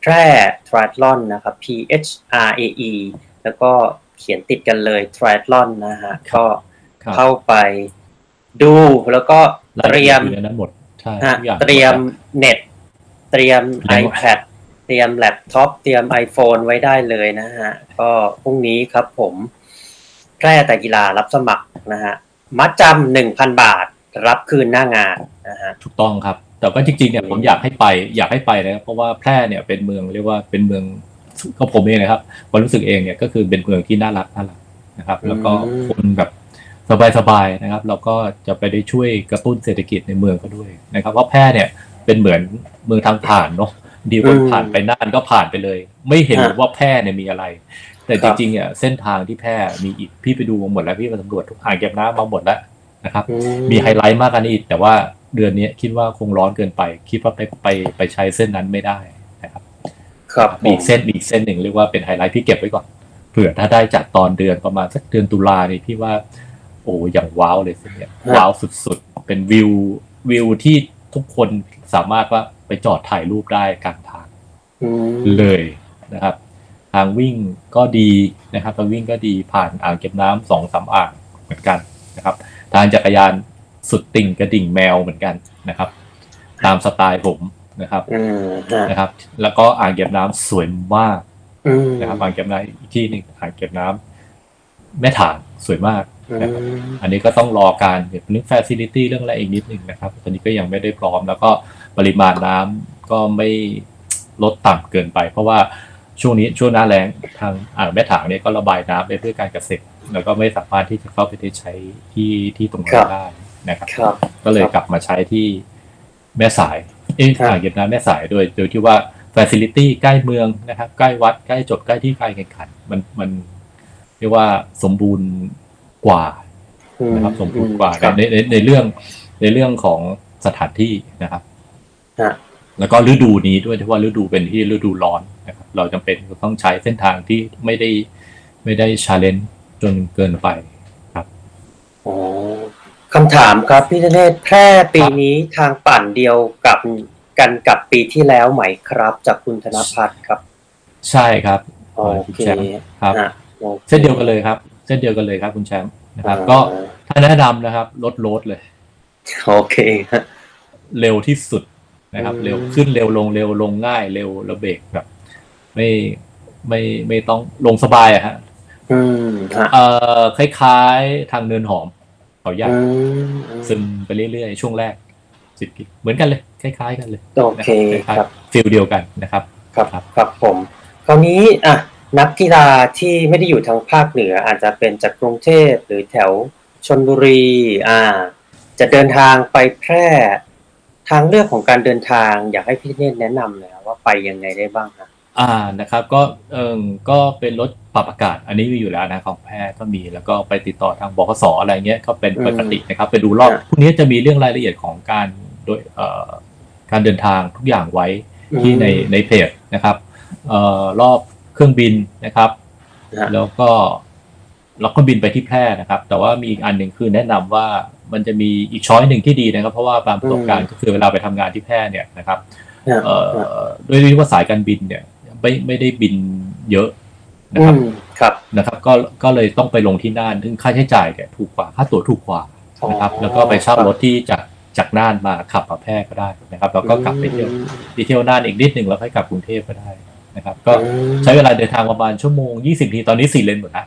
แพร่ Triathlon นะครับ PHRAE แล้วก็เขียนติดกันเลย Triathlon นะฮะก็เข้าไปดูแล้วก็เตรียมนั้นหมดใช่เตรียมเน็ตเตรียม iPad เตรียมแล็ปท็อปเตรียม iPhone ไว้ได้เลยนะฮะก็พรุ่งนี้ครับผมแพร่แต่กีฬารับสมัครนะฮะมัดจำ 1,000 บาทรับคืนหน้างานนะฮะถูกต้องครับแต่ก็จริงๆเนี่ยผมอยากให้ไปนะครับเพราะว่าแพร่เนี่ยเป็นเมืองเรียกว่าเป็นเมืองก็ผมเองนะครับความรู้สึกเองเนี่ยก็คือเป็นเมืองที่น่ารักนะครับแล้วก็คนแบบสบายๆนะครับเราก็จะไปได้ช่วยกระตุ้นเศรษฐกิจในเมืองก็ด้วยนะครับว่าแพร่เนี่ยเป็นเหมือนเมืองทางผ่านเนาะดีคนผ่านไปน่านก็ผ่านไปเลยไม่เห็นว่าแพร่เนี่ยมีอะไรแต่จริงๆเนี่ยเส้นทางที่แพร่มีอีกพี่ไปดูหมดแล้วพี่ไปสำรวจทุกอ่างเก็บน้ำมาหมดแล้วนะครับมีไฮไลท์มากกันอีกแต่ว่าเดือนนี้คิดว่าคงร้อนเกินไปคิดว่าไปใช้เส้นนั้นไม่ได้นะครับมีเส้นหนึ่งเรียกว่าเป็นไฮไลท์พี่เก็บไว้ก่อนเ ผื่อถ้าได้จัดตอนเดือนประมาณสักเดือนตุลาเนี่ยพี่ว่าโอ้อย่างว้าวเลยสิเนี่ยว้าวสุดๆเป็นวิวที่ทุกคนสามารถว่าไปจอดถ่ายรูปได้กลางทางเลยนะครับทางวิ่งก็ดีนะครับทางวิ่งก็ดีผ่านอ่างเก็บน้ำ 2-3 อ่างเหมือนกันนะครับทางจักรยานสุดติ่งกระดิ่งแมวเหมือนกันนะครับตามสไตล์ผมนะครับนะครับแล้วก็อ่างเก็บน้ำสวยมากนะครับอ่างเก็บน้ำอีกที่นึงอ่างเก็บน้ำแม่ถางสวยมากนะครับอันนี้ก็ต้องรอการเรื่อง facility เรื่องอะไรอีกนิดนึงนะครับตอนนี้ก็ยังไม่ได้พร้อมแล้วก็ปริมาณน้ำก็ไม่ลดต่ำเกินไปเพราะว่าช่วงนี้ช่วงหน้าแล้งทางอ่างแม่ถางเนี่ยก็ระบายน้ำไปเพื่อการเกษตรแล้วก็ไม่สามารถที่จะเข้าไปใช้ที่ตรงนั้นได้นะครับก็เลยกลับมาใช้ที่แม่สายอ่างเก็บน้ำแม่สายโดยที่ว่า facility ใกล้เมืองนะครับใกล้วัดใกล้จบใกล้ที่การแข่งขันมันเรียกว่าสมบูรณ์กว่านะครับสมบูรณ์กว่าในเรื่องของสถานที่นะครับแล้วก็ฤดูนี้ด้วยที่ว่าฤดูเป็นที่ฤดูร้อนนะครับเราจำเป็นต้องใช้เส้นทางที่ไม่ได้ challenge จนเกินไปครับอ๋อคำถามครับพี่ธเนศแพร่ปีนี้ทางปั่นเดียวกับปีที่แล้วไหมครับจากคุณธนภัทรครับใช่ครับโอเคครับเส้นเดียวกันเลยครับคุณแชมป์นะครับก็ถ้าแนะนำนะครับลดเลยโอเคเร็วที่สุดนะครับเร็วขึ้นเร็วลงง่ายเร็วระเบรกแบบไม่ต้องลงสบายอะฮะคล้ายๆทางเนินหอมเขาใหญ่ซึมไปเรื่อยๆช่วงแรก10กิโลเหมือนกันเลยคล้ายๆกันเลยโอเคครับฟีลเดียวกันนะครับครับผมคราวนี้อ่ะนักกีฬาที่ไม่ได้อยู่ทางภาคเหนืออาจจะเป็นจากกรุงเทพหรือแถวชลบุรีจะเดินทางไปแพร่ทางเลือกของการเดินทางอยากให้พี่เนตแนะนำนะว่าไปยังไงได้บ้างครับนะครับก็เป็นรถปรับอากาศอันนี้มีอยู่แล้วนะของแพร่ก็มีแล้วก็ไปติดต่อทางบขส อะไรเงี้ยก็เป็นปกตินะครับไปดูรอบพวกนี้จะมีเรื่องรายละเอียดของการโดยการเดินทางทุกอย่างไว้ที่ในเพจนะครับรอบเครื่องบินนะครับแล้วก็เราก็บินไปที่แพร่นะครับแต่ว่ามีอีกอันหนึ่งคือแนะนำว่ามันจะมีอีกช้อยหนึ่งที่ดีนะครับเพราะว่าตามประสบการณ์ก็คือเวลาไปทำงานที่แพร่เนี่ยนะครับด้วยที่ว่าสายการบินเนี่ยไม่ได้บินเยอะนะครับก็เลยต้องไปลงที่น่านซึ่งค่าใช้จ่ายเนี่ยถูกกว่าค่าตั๋วถูกกว่านะครับแล้วก็ไปเช่ารถที่จากน่านมาขับมาแพร่ก็ได้นะครับแล้วก็กลับไปเที่ยวน่านอีกนิดนึงแล้วค่อยกลับกรุงเทพก็ได้นะครับก็ใช้เวลาเดินทางประมาณชั่วโมง20นาทีตอนนี้4เลนหมดนะ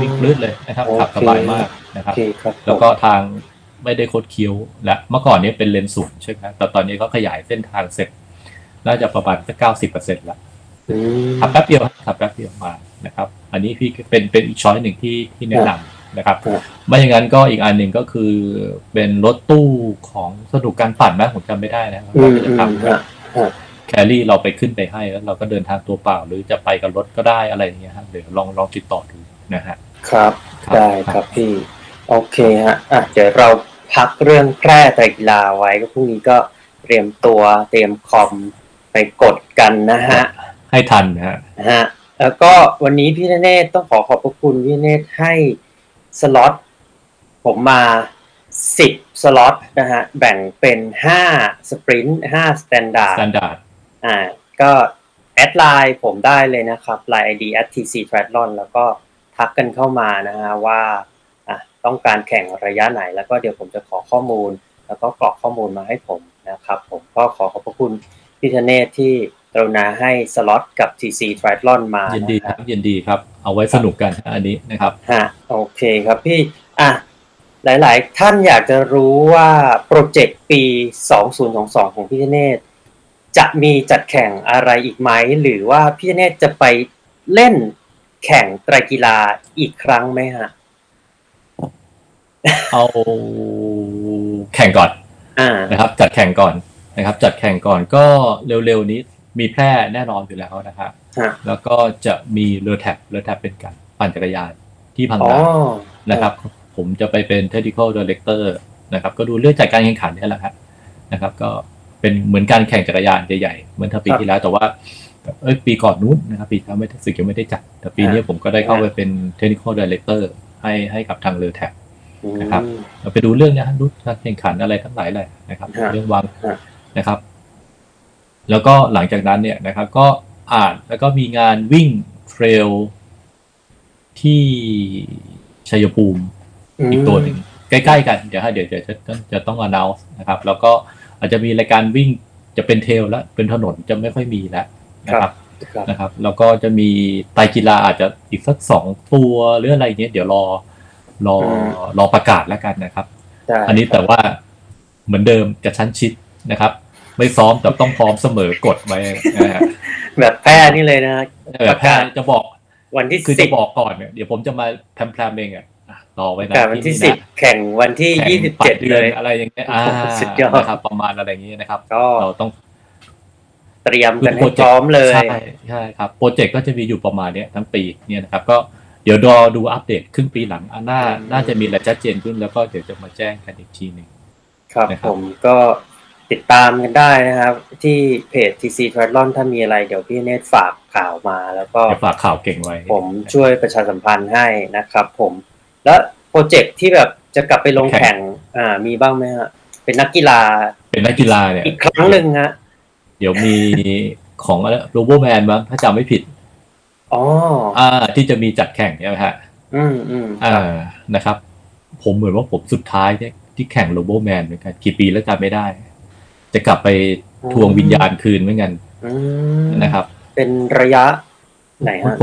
วิ่งลื่นเลยนะครับขับสบายมากนะครับแล้วก็ทางไม่ได้คดเคี้ยวและเมื่อก่อนนี้เป็นเลนสวนใช่ไหมแต่ตอนนี้ก็ขยายเส้นทางเสร็จน่าจะประมาณสัก 90% แล้วขับแป๊บเดียวมานะครับอันนี้พี่เป็นอีกช้อยหนึ่งที่แนะนำนะครับไม่อย่างนั้นก็อีกอันหนึ่งก็คือเป็นรถตู้ของสนุกการปั่นนะผมจำไม่ได้นะครับเราจะทำแครี่เราไปขึ้นไปให้แล้วเราก็เดินทางตัวเปล่าหรือจะไปกับรถก็ได้อะไรอย่างเงี้ยฮะเดี๋ยวลองติดต่อดูนะฮะครับได้ครับพี่โอเคฮะอ่ะเดี๋ยวเราพักเรื่องแพร่ไตรกีฬาไว้ก็พรุ่งนี้ก็เตรียมตัวเตรียมคอมไปกดกันนะฮะให้ทันฮะแล้วก็วันนี้พี่เนตต้องขอบพระคุณพี่เนตให้สล็อตผมมา10สล็อตนะฮะแบ่งเป็น5สปรินต์5สแตนดาร์ดก็แอดไลน์ผมได้เลยนะครับไลน์ ID @tc-triathlon แล้วก็ทักกันเข้ามานะฮะว่าต้องการแข่งระยะไหนแล้วก็เดี๋ยวผมจะขอข้อมูลแล้วก็กรอกข้อมูลมาให้ผมนะครับผมก็ขอขอบพระคุณพี่ธเนศที่กรุณาให้สล็อตกับ TC Triathlon มายินดีครับเอาไว้สนุกกันอันนี้นะครับโอเคครับพี่หลายๆท่านอยากจะรู้ว่าโปรเจกต์ปี2022ของพี่ธเนศจะมีจัดแข่งอะไรอีกไหมหรือว่าพี่เนตจะไปเล่นแข่งไตรกีฬาอีกครั้งไหมฮะเอาแข่งก่อนนะครับจัดแข่งก่อนก็เร็วๆนี้มีแพร่แน่นอนอยู่แล้วนะฮะแล้วก็จะมีเรือแท็บเป็นการปั่นจักรยานที่พังงานะครับผมจะไปเป็น Technical Director นะครับก็ดูเรื่องจัดการแข่งขันนี่แหละครับนะครับก็เป็นเหมือนการแข่งจักรยานใหญ่ๆเหมือนทั้งปีที่แล้วแต่ว่า ปีก่อนนู้นนะครับปีที่แล้วไม่ทักษิณยังไม่ได้จัดแต่ปีนี้ผมก็ได้เข้าไปเป็น Technical Director ให้กับทางเรือแท็บนะครับเราไปดูเรื่องนี้รุ่นการแข่งขันอะไรทั้งหลายเลยนะครับเรื่องวางนะครับแล้วก็หลังจากนั้นเนี่ยนะครับก็อ่านแล้วก็มีงานวิ่งเทรลที่ชัยภูมิอีกตัวนึงใกล้ๆกันเดี๋ยวจะต้อง announce นะครับแล้วก็อาจจะมีรายการวิ่งจะเป็นเทรลแล้วเป็นถนนจะไม่ค่อยมีแล้วนะครับนะครับแล้วก็จะมีไตรกีฬาอาจจะอีกสัก2ตัวหรืออะไรอย่างเงี้ยเดี๋ยวรอประกาศแล้วกันนะครับอันนี้แต่ว่าเหมือนเดิมกระชั้นชิดนะครับไม่ซ้อมแต่ต้องพร้อมเสมอกดไว้แบบแพ้นี่เลยนะแบบแพ้จะบอกวันที่10คือจะบอกก่อนเนี่ยเดี๋ยวผมจะมาแพรมๆเองอ่ะรอไว้นะวันที่10แข่งวันที่27เลยอะไรอย่างเงี้ยสุดยอดครับประมาณอะไรอย่างเงี้ยนะครับเราต้องเตรียมกันให้พร้อมเลยใช่ครับโปรเจกต์ก็จะมีอยู่ประมาณเนี้ยทั้งปีเนี่ยนะครับก็เดี๋ยวรอดูอัปเดตครึ่งปีหลังน่าจะมีรายชัดเจนขึ้นแล้วก็เดี๋ยวจะมาแจ้งกันอีกทีนึงครับผมก็ติดตามกันได้นะครับที่เพจ TC Triathlon ถ้ามีอะไรเดี๋ยวพี่เนตฝากข่าวมาแล้วก็ฝากข่าวเก่งไว้ผมช่วยประชาสัมพันธ์ให้นะครับผมแล้วโปรเจกต์ที่แบบจะกลับไปลงแข่งมีบ้างไหมฮะเป็นนักกีฬาเนี่ยอีกครั้งนึงฮะเดี๋ยวมีของอะไรโรโบแมนมั้งถ้าจำไม่ผิดที่จะมีจัดแข่งใช่ไหมฮะนะครับผมเหมือนว่าผมสุดท้ายเนี่ยที่แข่งโรโบแมนเหมือนกันกี่ปีแล้วจำไม่ได้จะกลับไปทวงวิญญาณคืนเหมือนกันนะครับเป็นระยะไหนฮะผ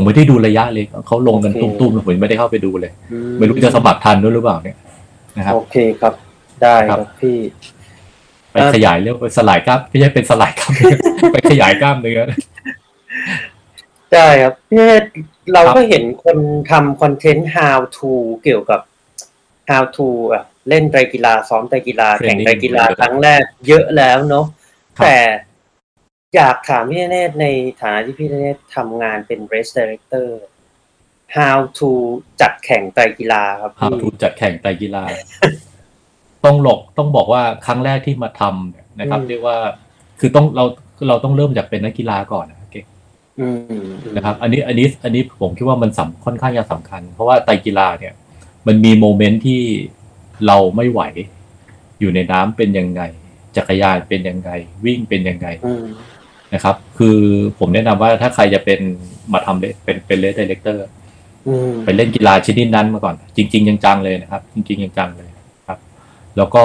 มไม่ได้ดูระยะเลยเขาลงกันตุ้มๆผมไม่ได้เข้าไปดูเลยไม่รู้จะสมัครทันด้วยหรือเปล่าเนี่ยนะครับโอเคครับได้ครับพี่ไปขยายเรื่องสลายกล้ามไม่ใช่เป็นสลายกล้ามไปขยายกล้ามเนื้อได้ครับเนี่ยเราก็เห็นคนทำคอนเทนต์ how to เกี่ยวกับ how to เล่นไตรกีฬาซ้อมไตรกีฬาแข่งไตรกีฬาครั้งแรกเยอะแล้วเนาะแต่อยากถามพี่เนตในฐานะที่พี่เนตทำงานเป็น race director how to จัดแข่งไตรกีฬาครับ how to จัดแข่งไตรกีฬาต้องบอกว่าครั้งแรกที่มาทำนะครับเรียกว่าคือต้องเราต้องเริ่มจากเป็นนักกีฬาก่อนนะเก่งนะครับอันนี้ผมคิดว่ามันค่อนข้างจะสำคัญเพราะว่าไตรกีฬาเนี่ยมันมีโมเมนต์ที่เราไม่ไหวอยู่ในน้ำเป็นยังไงจักรยานเป็นยังไงวิ่งเป็นยังไงนะครับคือผมแนะนำว่าถ้าใครจะเป็นมาทำเป็นเรสไดเรคเตอร์ไปเล่นกีฬาชนิดนั้นมาก่อนจริงๆจังๆเลยนะครับจริงๆจังๆเลยแล้วก็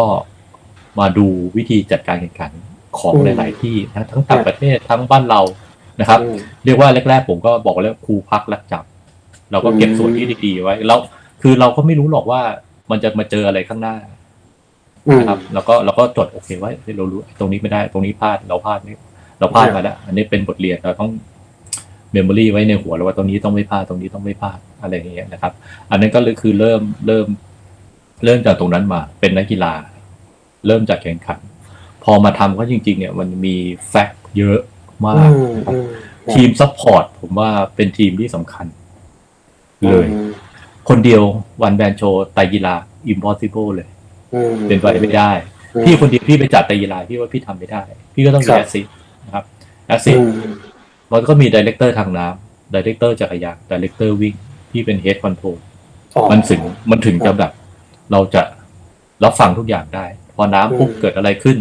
มาดูวิธีจัดการแข่งขันของหลายๆที่ทั้งต่างประเทศทั้งบ้านเรานะครับเรียกว่าแรกๆผมก็บอกแล้วครูพักรักจับเราก็เก็บส่วนที่ดีๆไว้แล้วคือเราก็ไม่รู้หรอกว่ามันจะมาเจออะไรข้างหน้านะครับแล้วก็จดโอเคไว้เรารู้ตรงนี้ไม่ได้ตรงนี้พลาดเราพลาดมาแล้วอันนี้เป็นบทเรียนเราต้องเมมโมรี่ไว้ในหัวแล้วว่าตรงนี้ต้องไม่พลาดตรงนี้ต้องไม่พลาดอะไรอย่างเงี้ยนะครับอันนั้นก็คือเริ่มจากตรงนั้นมาเป็นนักกีฬาเริ่มจากแข่งขันพอมาทำก็จริงๆเนี่ยมันมีแฟกต์เยอะมากทีมซัพพอร์ตผมว่าเป็นทีมที่สำคัญเลยคนเดียววันแบนโชว์ไตรกีฬา impossible เลยเป็นไปไม่ได้พี่คนเดียวพี่ไปจัดไตรกีฬาพี่ว่าพี่ทำไม่ได้พี่ก็ต้องมีแอสซิสต์นะครับแอสซิสต์แล้วก็มีไดเรคเตอร์ทางน้ำไดเรคเตอร์จักรยานไดเรคเตอร์วิ่งที่เป็นเฮดคอนโทรลมันถึงจะแบบเราจะรับฟังทุกอย่างได้พอน้ำปุ๊บเกิดอะไรขึ้น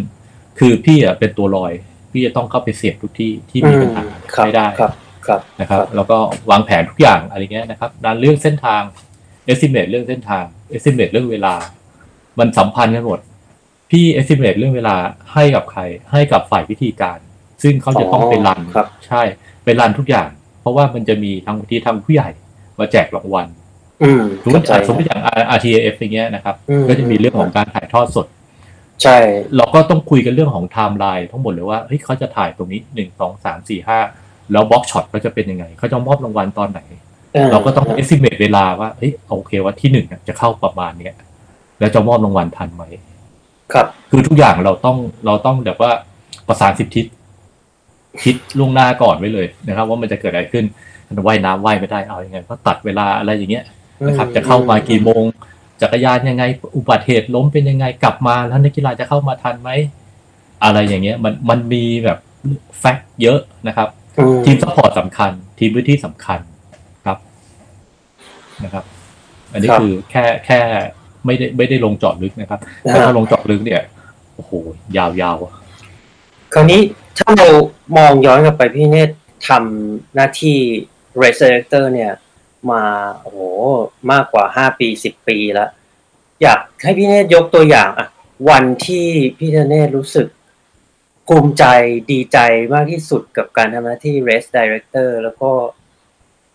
คือพี่อ่ะเป็นตัวลอยพี่จะต้องเข้าไปเสียบทุกที่ที่มีปัญหาไม่ได้นะครับแล้วก็วางแผนทุกอย่างอะไรเงี้ยนะครับด้านเรื่องเส้นทาง estimate เรื่องเส้นทาง estimate เรื่องเวลามันสัมพันธ์กันหมดพี่ estimate เรื่องเวลาให้กับใครให้กับฝ่ายวิธีการซึ่งเขาจะต้องไปรันใช่ไปรันทุกอย่างเพราะว่ามันจะมีทั้งที่ทำผู้ใหญ่มาแจกรางวัลรู้จักสมมติอย่าง RTAF อย่างเงี้ยนะครับก็จะมีเรื่องของการถ่ายทอดสดใช่เราก็ต้องคุยกันเรื่องของไทม์ไลน์ทั้งหมดเลยว่าเฮ้ยเขาจะถ่ายตรงนี้1 2 3 4 5แล้วบล็อกช็อตก็จะเป็นยังไงเขาจะมอบรางวัลตอนไหนเราก็ต้อง estimate เวลาว่าเฮ้ยโอเคว่าที่1น่ะจะเข้าประมาณเนี้ยแล้วจะมอบรางวัลทันไหมครับคือทุกอย่างเราต้องแบบว่าประสาน10ทิศคิดล่วงหน้าก่อนไว้เลยนะครับว่ามันจะเกิดอะไรขึ้นว่ายน้ำว่ายไม่ได้เอายังไงก็ตัดเวลาอะไรอย่างเงี้ยนะครับจะเข้ามากี่โมงจักรยานยังไงอุบัติเหตุล้มเป็นยังไงกลับมาแล้วนักกีฬาจะเข้ามาทันไหมอะไรอย่างเงี้ยมันมีแบบแฟกต์เยอะนะครับ ทีมซัพพอร์ตสำคัญทีมพื้นที่สำคัญครับนะครับอันนี้คือแค่ไม่ได้ลงเจาะลึกนะครับถ้าเราลงเจาะลึกเนี่ยโอ้โหยาวๆคราวนี้ถ้าเรามองย้อนกลับไปพี่เนตรทำหน้าที่ Race Director เนี่ยมาโอ้โหมากกว่า5ปี10ปีแล้วอยากให้พี่เนตรยกตัวอย่างอ่ะวันที่พี่เนตรรู้สึกภูมิใจดีใจมากที่สุดกับการทำหน้าที่ Race Director แล้วก็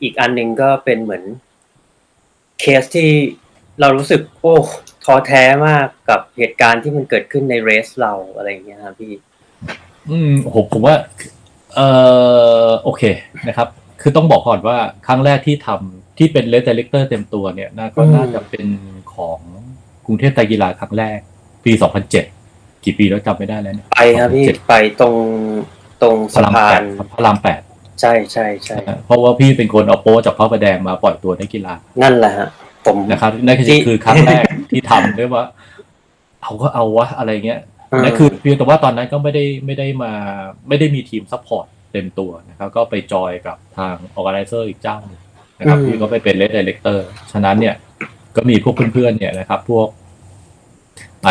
อีกอันหนึ่งก็เป็นเหมือนเคสที่เรารู้สึกโอ้ท้อแท้มากกับเหตุการณ์ที่มันเกิดขึ้นในเรสเราอะไรอย่างเงี้ยครับพี่ผมว่าโอเคนะครับคือต้องบอกก่อนว่าครั้งแรกที่ทำที่เป็นเรสไดเรคเตอร์เต็มตัวเนี่ยน่าจะเป็นของกรุงเทพไตรกีฬาครั้งแรกปี2007กี่ปีแล้วจำไม่ได้แล้วไปครับพี่ไปตรงสะพานพระราม8ใช่ใช่ใช่เพราะว่าพี่เป็นคนเอาโป้จากพระประแดงมาปล่อยตัวในกีฬานั่นแหละฮะผมนะครับนั่นคือครั้งแรกที่ทำด้วยว่าเอาก็เอาวะอะไรเงี้ยนั่นคือเพียงแต่ว่าตอนนั้นก็ไม่ได้มีทีมซัพพอร์ตเต็มตัวนะครับก็ไปจอยกับทางออร์แกไนเซอร์อีกเจ้าหนึ่งนะครับพี่ก็ไปเป็นเลดไดเรคเตอร์ฉะนั้นเนี่ยก็มีพวกเพื่อนๆเนี่ยนะครับพวก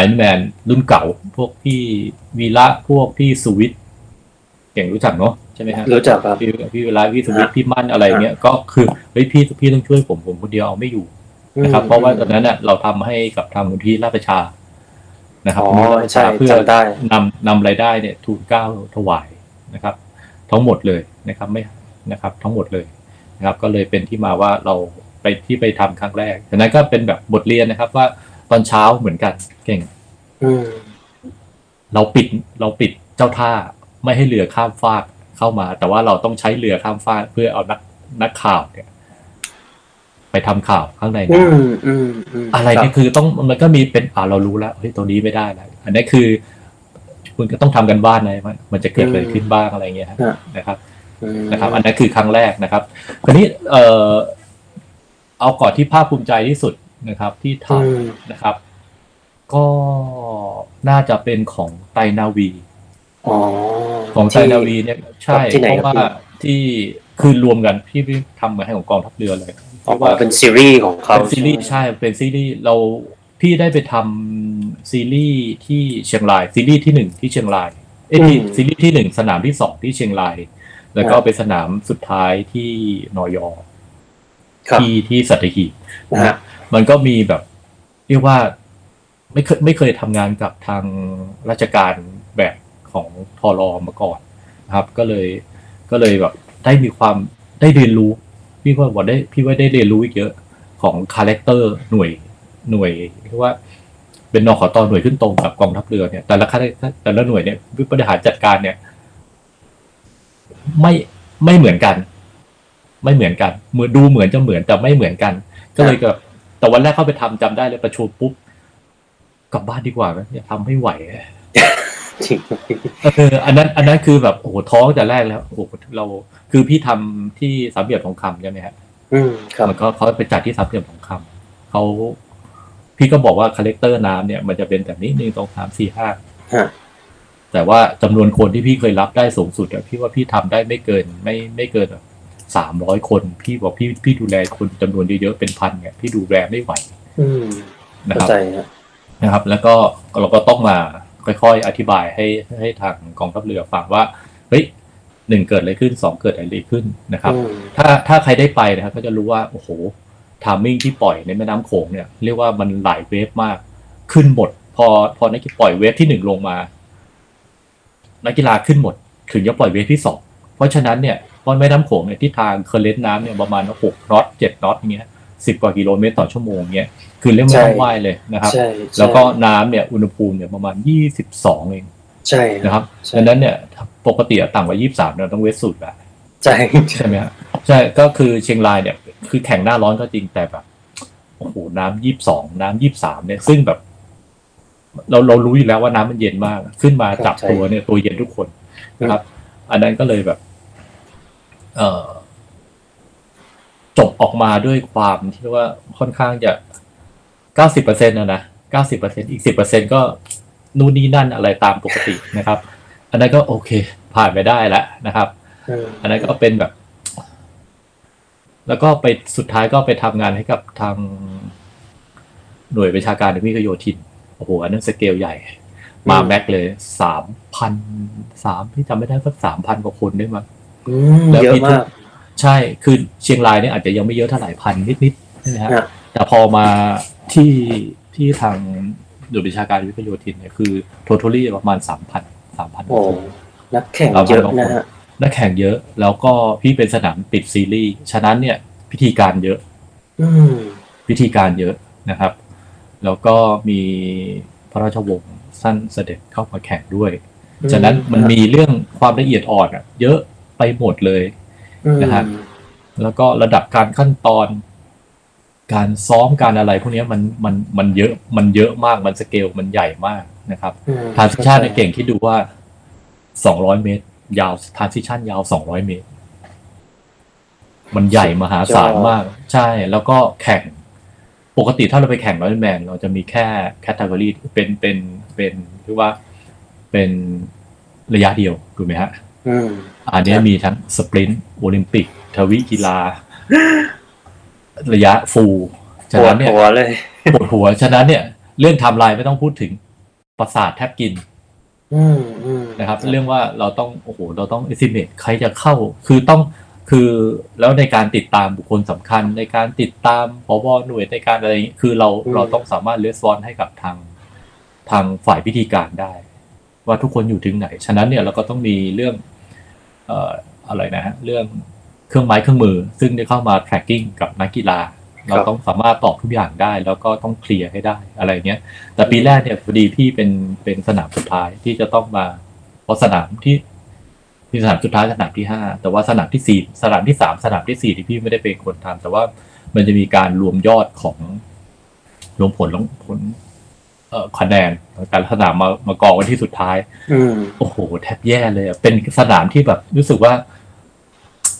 Ironmanรุ่นเก่าพวกพี่วีระพวกพี่สุวิทย์เก่งรู้จักเนาะใช่ไหมครับรู้จักครับพี่เวลาพี่สมิทพี่มั่นอะไรเงี้ยก็คือเฮ้ยพี่ต้องช่วยผมคนเดียวเอาไม่อยู่นะครับเพราะว่าตอนนั้นเนี่ยเราทำให้กับทางมูลที่ราชประชานะครับเพื่อนำรายได้เนี่ยทุนเก้าถวายนะครับทั้งหมดเลยนะครับไม่นะครับทั้งหมดเลยนะครับก็เลยเป็นที่มาว่าเราไปที่ไปทำครั้งแรกฉะนั้นก็เป็นแบบบทเรียนนะครับว่าตอนเช้าเหมือนกันเก่งเราปิดเจ้าท่าไม่ให้เรือข้ามฟากเข้ามาแต่ว่าเราต้องใช้เรือข้ามฟากเพื่อเอานักข่าวเนี่ยไปทำข่าวข้างในนะอะไรนี่คือต้องมันก็มีเป็นเรารู้แล้วเฮ้ยตรงนี้ไม่ได้แล้วอันนี้คือคุณก็ต้องทำกันบ้านนะมันจะเกิดอะไรขึ้นบ้างอะไรเงี้ยนะครับอันนั้นคือครั้งแรกนะครับคราวนี้เอาก่อนที่ภาคภูมิใจที่สุดนะครับที่ทำนะครับก็น่าจะเป็นของไตรนาวีของไทยนาวีเนี่ยใช่เพราะว่าที่คือรวมกันพี่ทำมาให้ของกองทัพเรือเลยเพราะว่าเป็นซีรีส์ของเขาเป็นซีรีส์ใช่เป็นซีรีส์เราพี่ได้ไปทำซีรีส์ที่เชียงรายซีรีส์ที่หนึ่งที่เชียงรายซีรีส์ที่หนึ่งสนามที่สองที่เชียงรายแล้วก็ไปสนามสุดท้ายที่นย.ที่สัตหีบนะมันก็มีแบบเรียกว่าไม่เคยทำงานกับทางราชการแบบของทรอมาก่อนนะครับก็เลยแบบได้มีความได้เรียนรู้พี่ว่าได้เรียนรู้อีกเยอะของคาแรคเตอร์หน่วยเรียกว่าเป็นนขต.หน่วยขึ้นตรงกับกองทัพเรือเนี่ยแต่ละหน่วยเนี่ยบริหารจัดการเนี่ยไม่เหมือนกันเหมือนดูเหมือนจะเหมือนแต่ไม่เหมือนกันก็เลยก็แต่วันแรกเข้าไปทำจำได้เลยประชุมปุ๊บกลับบ้านดีกว่านะอย่าทำให้ไหวอันนั้นคือแบบโอ้โหท้องแต่แรกแล้วโอ้โหเราคือพี่ทำที่สามเหลี่ยมทองคำใช่ไหมฮะมันก็เขาไปจัดที่สามเหลี่ยมทองคำพี่ก็บอกว่าคาแรคเตอร์น้ำเนี่ยมันจะเป็นแบบนี้1 2 3 4 5แต่ว่าจำนวนคนที่พี่เคยรับได้สูงสุดอะพี่ว่าพี่ทำได้ไม่เกิน300 คนพี่บอกพี่ดูแลคนจำนวนเยอะๆเป็นพันเนี่ยพี่ดูแลไม่ไหวนะครับแล้วก็เราก็ต้องมาค่อยๆอธิบายให้ทางกองทัพเรือฟังว่าเฮ้ย1เกิดอะไรขึ้น2เกิดอะไรขึ้นนะครับถ้าใครได้ไปนะครับก็จะรู้ว่าโอ้โหทามมิ่งที่ปล่อยในแม่น้ำโขงเนี่ยเรียกว่ามันหลายเวฟมากขึ้นหมดพอนักกีฬาปล่อยเวฟที่1ลงมานักกีฬาขึ้นหมดถึงจะปล่อยเวฟที่2เพราะฉะนั้นเนี่ยบนแม่น้ำโขงเนี่ยทิศทางเคอร์เรนต์น้ำเนี่ยประมาณ6น็อต7น็อตอย่างเงี้ย10กว่ากิโลเมตรต่อชั่วโมงเงี้ยคือเรียกไม่ต้องว่ายเลยนะครับแล้วก็น้ำเนี่ยอุณหภูมิเนี่ยประมาณ22เองใช่นะครับดังนั้นเนี่ยปกติต่ำกว่า23เราต้องเวทสูตรแบบใช่ไหมครับใช่ก็คือเชียงรายเนี่ยคือแข่งหน้าร้อนก็จริงแต่แบบโอ้โหน้ำ22น้ำ23เนี่ยซึ่งแบบเรารู้อยู่แล้วว่าน้ำมันเย็นมากขึ้นมาจับตัวเนี่ยตัวเย็นทุกคนนะครับอันนั้นก็เลยแบบจบออกมาด้วยความที่ว่าค่อนข้างจะ 90% นะ 90% อีก 10% ก็นู่นนี่นั่นอะไรตามปกตินะครับอันนั้นก็โอเคผ่านไปได้แล้วนะครับ อันนั้นก็เป็นแบบแล้วก็ไปสุดท้ายก็ไปทำงานให้กับทางหน่วยประชาการวิทยโยธินโอ้โหอันนั้นสเกลใหญ่มาแม็กเลย 3,000 พี่จำไม่ได้สัก 3,000 กว่าคนได้มั้งแล้วเยอะมากใช่คือเชียงรายเนี่ยอาจจะยังไม่เยอะเท่าไหร่พันนิดๆนะฮะแต่พอมาที่ทางหน่วยประชาการวิทยโยธินเนี่ยคือ totally ประมาณ 3,000 คนนักแข่งเยอะนะฮะนักแข่งเยอะแล้วก็พี่เป็นสนามปิดซีรีส์ฉะนั้นเนี่ยพิธีการเยอะพิธีการเยอะนะครับแล้วก็มีพระราชวงศ์สั้นเสด็จเข้ามาแข่งด้วยฉะนั้นมันมีเรื่องความละเอียดอ่อนเยอะไปหมดเลยนะฮะแล้วก็ระดับการขั้นตอนการซ้อมการอะไรพวกนี้มันเยอะมันเยอะมากมันสเกลมันใหญ่มากนะครับทรานซิชั่นเก่งคิดดูว่า200เมตรยาวทรานซิชั่นยาว200เมตรมันใหญ่มหาศาลมากใช่แล้วก็แข่งปกติถ้าเราไปแข่งIronmanเราจะมีแค่แคททอกอรี่เป็นเรียกว่าเป็นระยะเดียวถูกไหมฮะอันนี้มีทั้งสปรินต์โอลิมปิกทวีกีฬาระยะฟูลฉะนั้นเนี่ยปวดหัวเลยปวดหัวฉะนั้นเนี่ยเรื่องไทม์ไลน์ไม่ต้องพูดถึงประสาทแทบกินนะครับเรื่องว่าเราต้องโอ้โหเราต้อง estimate ใครจะเข้าคือต้องคือแล้วในการติดตามบุคคลสำคัญในการติดตามผบ.หน่วยในการอะไรอย่างนี้คือเราต้องสามารถเลสซอนให้กับทางฝ่ายพิธีการได้ว่าทุกคนอยู่ถึงไหนฉะนั้นเนี่ยเราก็ต้องมีเรื่องอะไรนะฮะเรื่องเครื่องไม้เครื่องมือซึ่งได้เข้ามา tracking กับนักกีฬาเราต้องสามารถตอบทุกอย่างได้แล้วก็ต้องเคลียร์ให้ได้อะไรเงี้ยแต่ปีแรกเนี่ยพอดีพี่เป็นสนามสุดท้ายที่จะต้องมาเพราะสนามที่มีสนามสุดท้ายสนามที่5แต่ว่าสนามที่4สนามที่3สนามที่4ที่พี่ไม่ได้เป็นคนทำแต่ว่ามันจะมีการรวมยอดของรวมผลคะแนนแต่ละสนามมากองไว้ที่สุดท้ายโอ้โหแทบแย่เลยเป็นสนามที่แบบรู้สึกว่า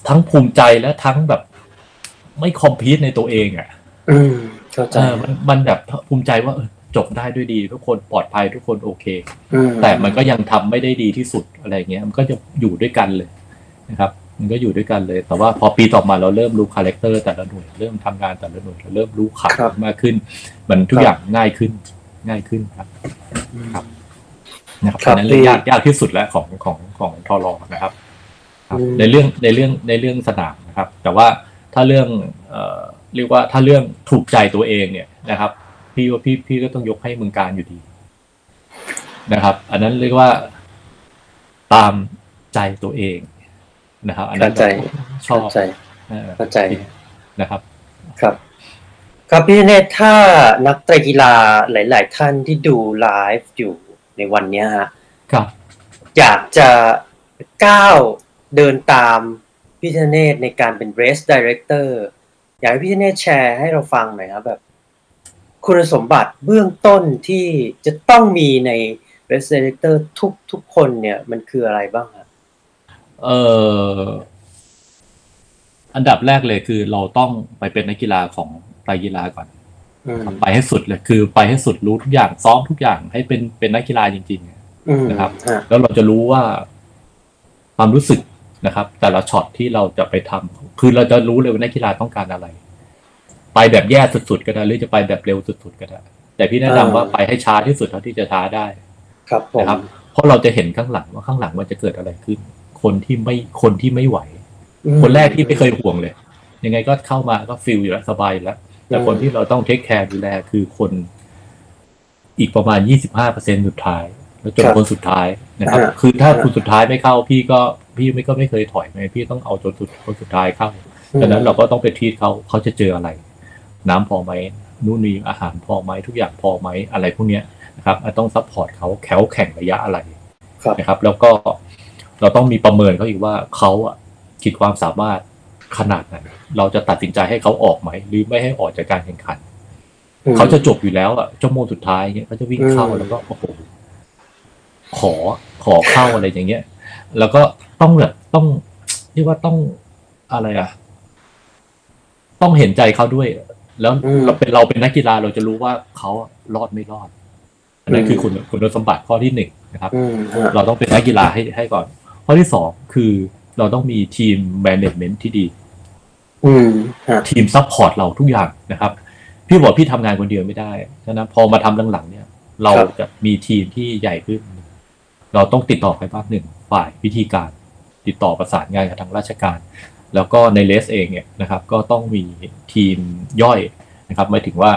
ทั้งภูมิใจและทั้งแบบไม่คอมพีทในตัวเองอ่ะเข้าใจมันแบบภูมิใจว่าจบได้ด้วยดีทุกคนปลอดภัยทุกคนโอเคแต่มันก็ยังทำไม่ได้ดีที่สุดอะไรเงี้ยมันก็จะอยู่ด้วยกันเลยนะครับมันก็อยู่ด้วยกันเลยแต่ว่าพอปีต่อมาเราเริ่มรู้คาแรคเตอร์แต่ละหน่วยเริ่มทำงานแต่ละหน่วยเราเริ่มรู้ขับมากขึ้นมันทุกอย่างง่ายขึ้นครับนะครับนั่นเลยยากที่สุดแล้วของทร.นะครับในเรื่องสนามนะครับแต่ว่าถ้าเรื่องเรียกว่าถ้าเรื่องถูกใจตัวเองเนี่ยนะครับพี่ก็ต้องยกให้เมืองการอยู่ดีนะครับอันนั้นเรียกว่าตามใจตัวเองนะครับอันนั้นชอบใจนะครับครับครับพี่เนตถ้านักไตรกีฬาหลายๆท่านที่ดูไลฟ์อยู่ในวันนี้ฮะครับอยากจะก้าวเดินตามพี่ธเนศในการเป็น race director อยากให้พี่ธเนศแชร์ให้เราฟังหน่อยนะแบบคุณสมบัติเบื้องต้นที่จะต้องมีใน race director ทุกคนเนี่ยมันคืออะไรบ้างครับอันดับแรกเลยคือเราต้องไปเป็นนักกีฬาของไตรกีฬาก่อนไปให้สุดเลยคือไปให้สุดรู้ทุกอย่างซ้อมทุกอย่างให้เป็นนักกีฬาจริงๆนะครับแล้วเราจะรู้ว่าความรู้สึกนะครับแต่ละช็อตที่เราจะไปทำคือเราจะรู้เลยว่านักกีฬาต้องการอะไรไปแบบแย่สุดๆก็ได้หรือจะไปแบบเร็วสุดๆก็ได้แต่พี่แนะนำว่าไปให้ช้าที่สุดเท่าที่จะช้าได้ครับนะครับเพราะเราจะเห็นข้างหลังว่าข้างหลังมันจะเกิดอะไรขึ้นคนที่ไม่ไหวคนแรกที่ไม่เคยห่วงเลยยังไงก็เข้ามาก็ฟิลอยู่แล้วสบายแล้วแต่คนที่เราต้องเทคแคร์ดูแลคือคนอีกประมาณ 25% สุดท้ายแล้วจนคนสุดท้ายนะครับคือถ้าคนสุดท้ายไม่เข้าพี่ก็ไม่เคยถอยไปพี่ต้องเอาจนสุดคนสุดท้ายเข้าดังนั้นเราก็ต้องไปทีทเขาจะเจออะไรน้ำพอไหมนู่นนี่อาหารพอไหมทุกอย่างพอไหมอะไรพวกนี้นะครับต้องซัพพอร์ตเขาแข่งระยะอะไรนะครับแล้วก็เราต้องมีประเมินเขาอีกว่าเขาอะขีดความสามารถขนาดไหนเราจะตัดสินใจให้เขาออกไหมหรือไม่ให้ออกจากการแข่งขันเขาจะจบอยู่แล้วอ่ะชั่วโมงสุดท้ายเนี่ยเขาจะวิ่งเข้าแล้วก็โอ้โหขอเข้าอะไรอย่างเงี้ยแล้วก็ต้องแบบต้องเรียกว่าต้องอะไรอ่ะต้องเห็นใจเขาด้วยแล้วเราเป็นนักกีฬาเราจะรู้ว่าเขารอดไม่รอดอันนั้นคือคุณสมบัติข้อที่ 1 นะครับเราต้องเป็นนักกีฬาให้ก่อนข้อที่ 2 คือ เราต้องมีทีมแมเนจเมนต์ที่ดีทีมซัพพอร์ตเราทุกอย่างนะครับพี่บอกพี่ทำงานคนเดียวไม่ได้ฉะนั้นพอมาทำหลังๆเนี่ยเราจะมีทีมที่ใหญ่ขึ้นเราต้องติดต่อไปบ้างหนึ่งฝ่ายวิธีการติดต่อประสานงานกับทางราชการแล้วก็ในเลสเองเนี่ยนะครับก็ต้องมีทีมย่อยนะครับหมายถึงว่า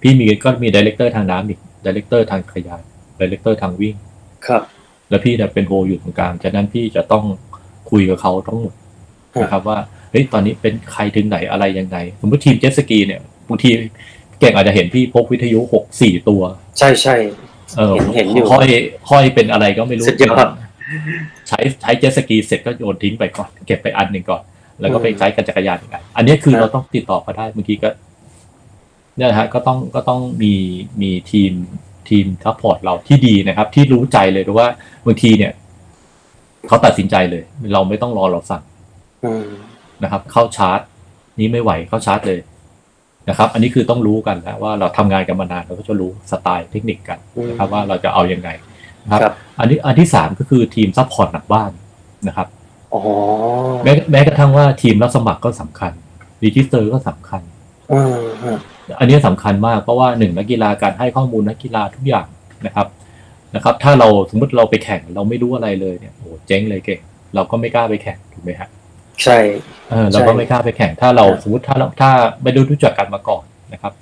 พี่มีก็มีไดเรคเตอร์ทางน้ำอีกไดเรคเตอร์ทางขยายไดเรคเตอร์ทางวิ่งครับแล้วพี่เนี่ยเป็นโฮอยู่ตรงกลางฉะนั้นพี่จะต้องคุยกับเขาทั้งหมดนะครับว่าเฮ้ยตอนนี้เป็นใครถึงไหนอะไรยังไงสมมติทีมเจ็ตสกีเนี่ยบางทีเก่งอาจจะเห็นพี่พกวิทยุ 6-4 ตัวใช่ๆเห็นอยู่ค่อยเป็นอะไรก็ไม่รู้ใช้เจ็ตสกีเสร็จก็โยนทิ้งไปก่อนเก็บไปอันนึงก่อนแล้วก็ไปใช้กับจักรยานกันอันนี้คือเราต้องติดต่อกันได้เมื่อกี้ก็เนี่ยฮะก็ต้องมีทีมซัพพอร์ตเราที่ดีนะครับที่รู้ใจเลยว่าบางทีเนี่ยเขาตัดสินใจเลยเราไม่ต้องรอเราสั่งนะครับเข้าชาร์จนี้ไม่ไหวเข้าชาร์จเลยนะครับอันนี้คือต้องรู้กันแล้วว่าเราทำงานกันมานานเราก็จะรู้สไตล์เทคนิคกันนะครับว่าเราจะเอายังไงนะครับอันที่3ก็คือทีมซัพพอร์ตหลังบ้านนะครับแม้กระทั่งว่าทีมรับสมัครก็สำคัญรีจิสเตอร์ก็สำคัญอันนี้สำคัญมากเพราะว่าหนึ่งนักกีฬาการให้ข้อมูลนักกีฬาทุกอย่างนะครับถ้าเราสมมติเราไปแข่งเราไม่รู้อะไรเลยเนี่ยโอ้เจ๊งเลยเก่งเราก็ไม่กล้าไปแข่งถูกไหมฮะใช่เราก็ไม่กล้าไปแข่งถ้าเราสมมติถ้าไม่รู้จักกันมาก่อนนะครับ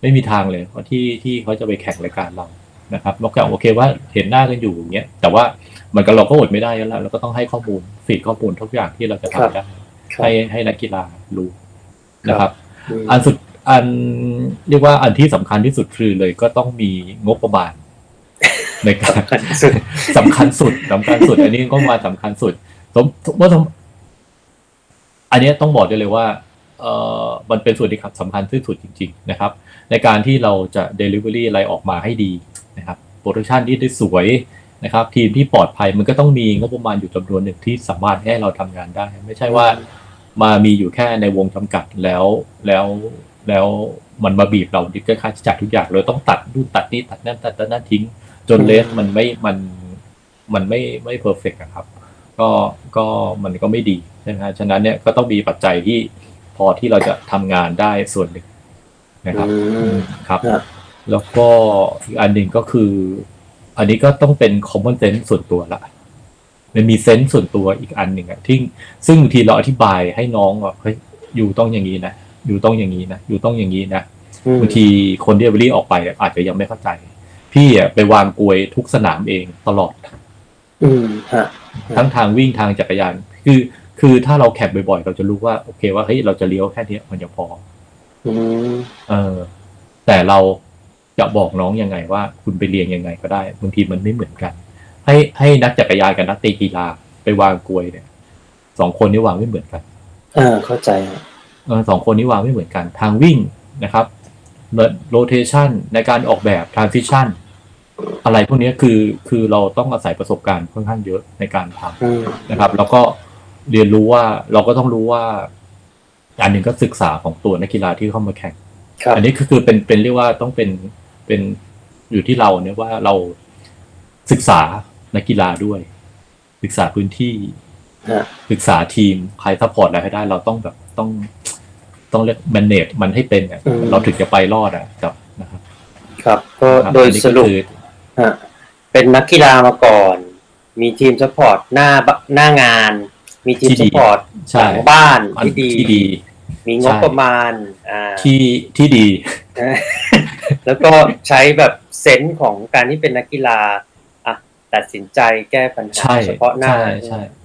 ไม่มีทางเลยเพราะที่เขาจะไปแข่งรายการเรานะครับนอกจากโอเคว่าเห็นหน้ากันอยู่อย่างเงี้ยแต่ว่ามันก็เราก็อดไม่ได้แล้วเราก็ต้องให้ข้อมูลฟีดข้อมูลทุกอย่างที่เราจะทำได้ให้นักกีฬารู้นะครับอันเรียกว่าอันที่สำคัญที่สุดคือเลยก็ต้องมีงบประมาณในการสำคัญสุดอันนี้ก็มาสำคัญสุดว่าอันนี้ต้องบอกได้เลยว่ามันเป็นส่วนที่สำคัญที่สุดจริงๆนะครับในการที่เราจะ delivery อะไรออกมาให้ดีนะครับโปรดักชันที่ได้สวยนะครับทีมที่ปลอดภัยมันก็ต้องมีงบประมาณอยู่จำนวนหนึ่งที่สามารถให้เราทำงานได้ไม่ใช่ว่ามามีอยู่แค่ในวงจำกัดแล้วมันมาบีบเราดิบค่าใช้จ่ายทุกอย่างเลยต้องตัดดูตัดนี้ตัดนั่นทิ้งจนเลสมันไม่เพอร์เฟกต์ครับก็มันก็ไม่ดีใช่ไหมฮะฉะนั้นเนี่ยก็ต้องมีปัจจัยที่พอที่เราจะทำงานได้ส่วนหนึ่งนะครับครับแล้วก็อีกอันหนึ่งก็คืออันนี้ก็ต้องเป็นคอมมอนเซนส์ส่วนตัวละมันมีเซนส์ส่วนตัวอีกอันหนึ่งอะที่ซึ่งบางทีเราอธิบายให้น้องว่าเฮ้ยอยู่ต้องอย่างนี้นะบางทีคนที่รีบออกไปอาจจะยังไม่เข้าใจพี่อะไปวางกลวยทุกสนามเองตลอดทั้งทางวิ่งทางจักรยานคือถ้าเราแข่งบ่อยๆเราจะรู้ว่าโอเคว่าเฮ้ยเราจะเลี้ยวแค่นี้มันจะพอแต่เราจะบอกน้องยังไงว่าคุณไปเรียงยังไงก็ได้บางทีมันไม่เหมือนกันให้นักจักรยานกับนักตีกีฬาไปวางกลวยเนี่ยสองคนนี้วางไม่เหมือนกันเข้าใจสองคนนี้วางไม่เหมือนกันทางวิ่งนะครับโรเทชันในการออกแบบทรานซิชันอะไรพวกนี้คือเราต้องอาศัยประสบการณ์ค่อนข้างเยอะในการทำนะครับแล้วก็เรียนรู้ว่าเราก็ต้องรู้ว่าอันหนึ่งก็ศึกษาของตัวนักกีฬาที่เข้ามาแข่งอันนี้คือเป็นเรียกว่าต้องเป็นอยู่ที่เราเนี่ยว่าเราศึกษานักกีฬาด้วยศึกษาพื้นที่ศึกษาทีมใครซัพพอร์ตอะไรให้ได้เราต้องแบบต้องเรียกแมเนจมันให้เป็นเราถึงจะไปรอดครับนะครับครับก็โดยสรุปเป็นนักกีฬามาก่อนมีทีมซัพพอร์ตหน้างานมีทีมซัพพอร์ตหลังบ้านที่ดีมีงบประมาณที่ดีแล้วก็ใช้แบบเซนส์ของการที่เป็นนักกีฬาตัดสินใจแก้ปัญหาเฉพาะหน้า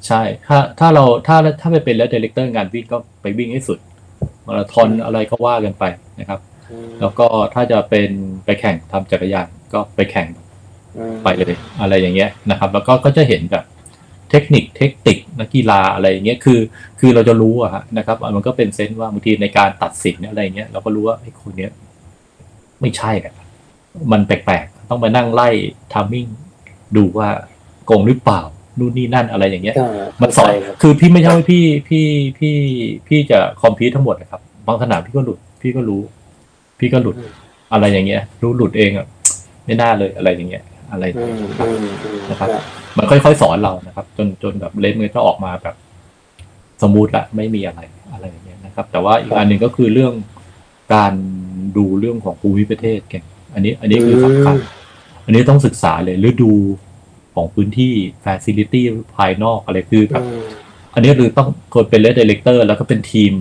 ใช่ถ้าไปเป็นแล้วไดเรคเตอร์งานวิ่งก็ไปวิ่งให้สุดมาราธอนอะไรก็ว่ากันไปนะครับแล้วก็ถ้าจะเป็นไปแข่งทำจักรยานก็ไปแข่งไปเลยอะไรอย่างเงี้ยนะครับแล้วก็จะเห็นแบบเทคนิคนักกีฬาอะไรอย่างเงี้ยคือเราจะรู้อะฮะนะครับมันก็เป็นเซนส์ว่าบางทีในการตัดสินอะไรอย่างเงี้ยเราก็รู้ว่าไอ้คนเนี้ยไม่ใช่อะมันแปลกๆต้องไปนั่งไล่ทามมิ่งดูว่าโกงหรือเปล่านู่นนี่นั่นอะไรอย่างเงี้ยมันสอนคือพี่ไม่ใช่ว่าพี่จะคอมพิวต์ทั้งหมดนะครับบางสนามพี่ก็หลุดพี่ก็รู้พี่ก็หลุดอะไรอย่างเงี้ยรู้หลุดเองอะไม่น่าเลยอะไรอย่างเงี้ยอะไรนะครับมันค่อยๆสอนเรานะครับจนแบบเลนส์มันก็ออกมาแบบ สมูทละไม่มีอะไรอย่างเงี้ยนะครับแต่ว่าอีกอันนึงก็คือเรื่องการดูเรื่องของภูมิประเทศแกอันนี้คือสำคัญอันนี้ต้องศึกษาเลยฤดูของพื้นที่ facility ภายนอกอะไรคือแบบอันนี้คือต้องคนเป็น Race Director แล้วก็เป็นทีม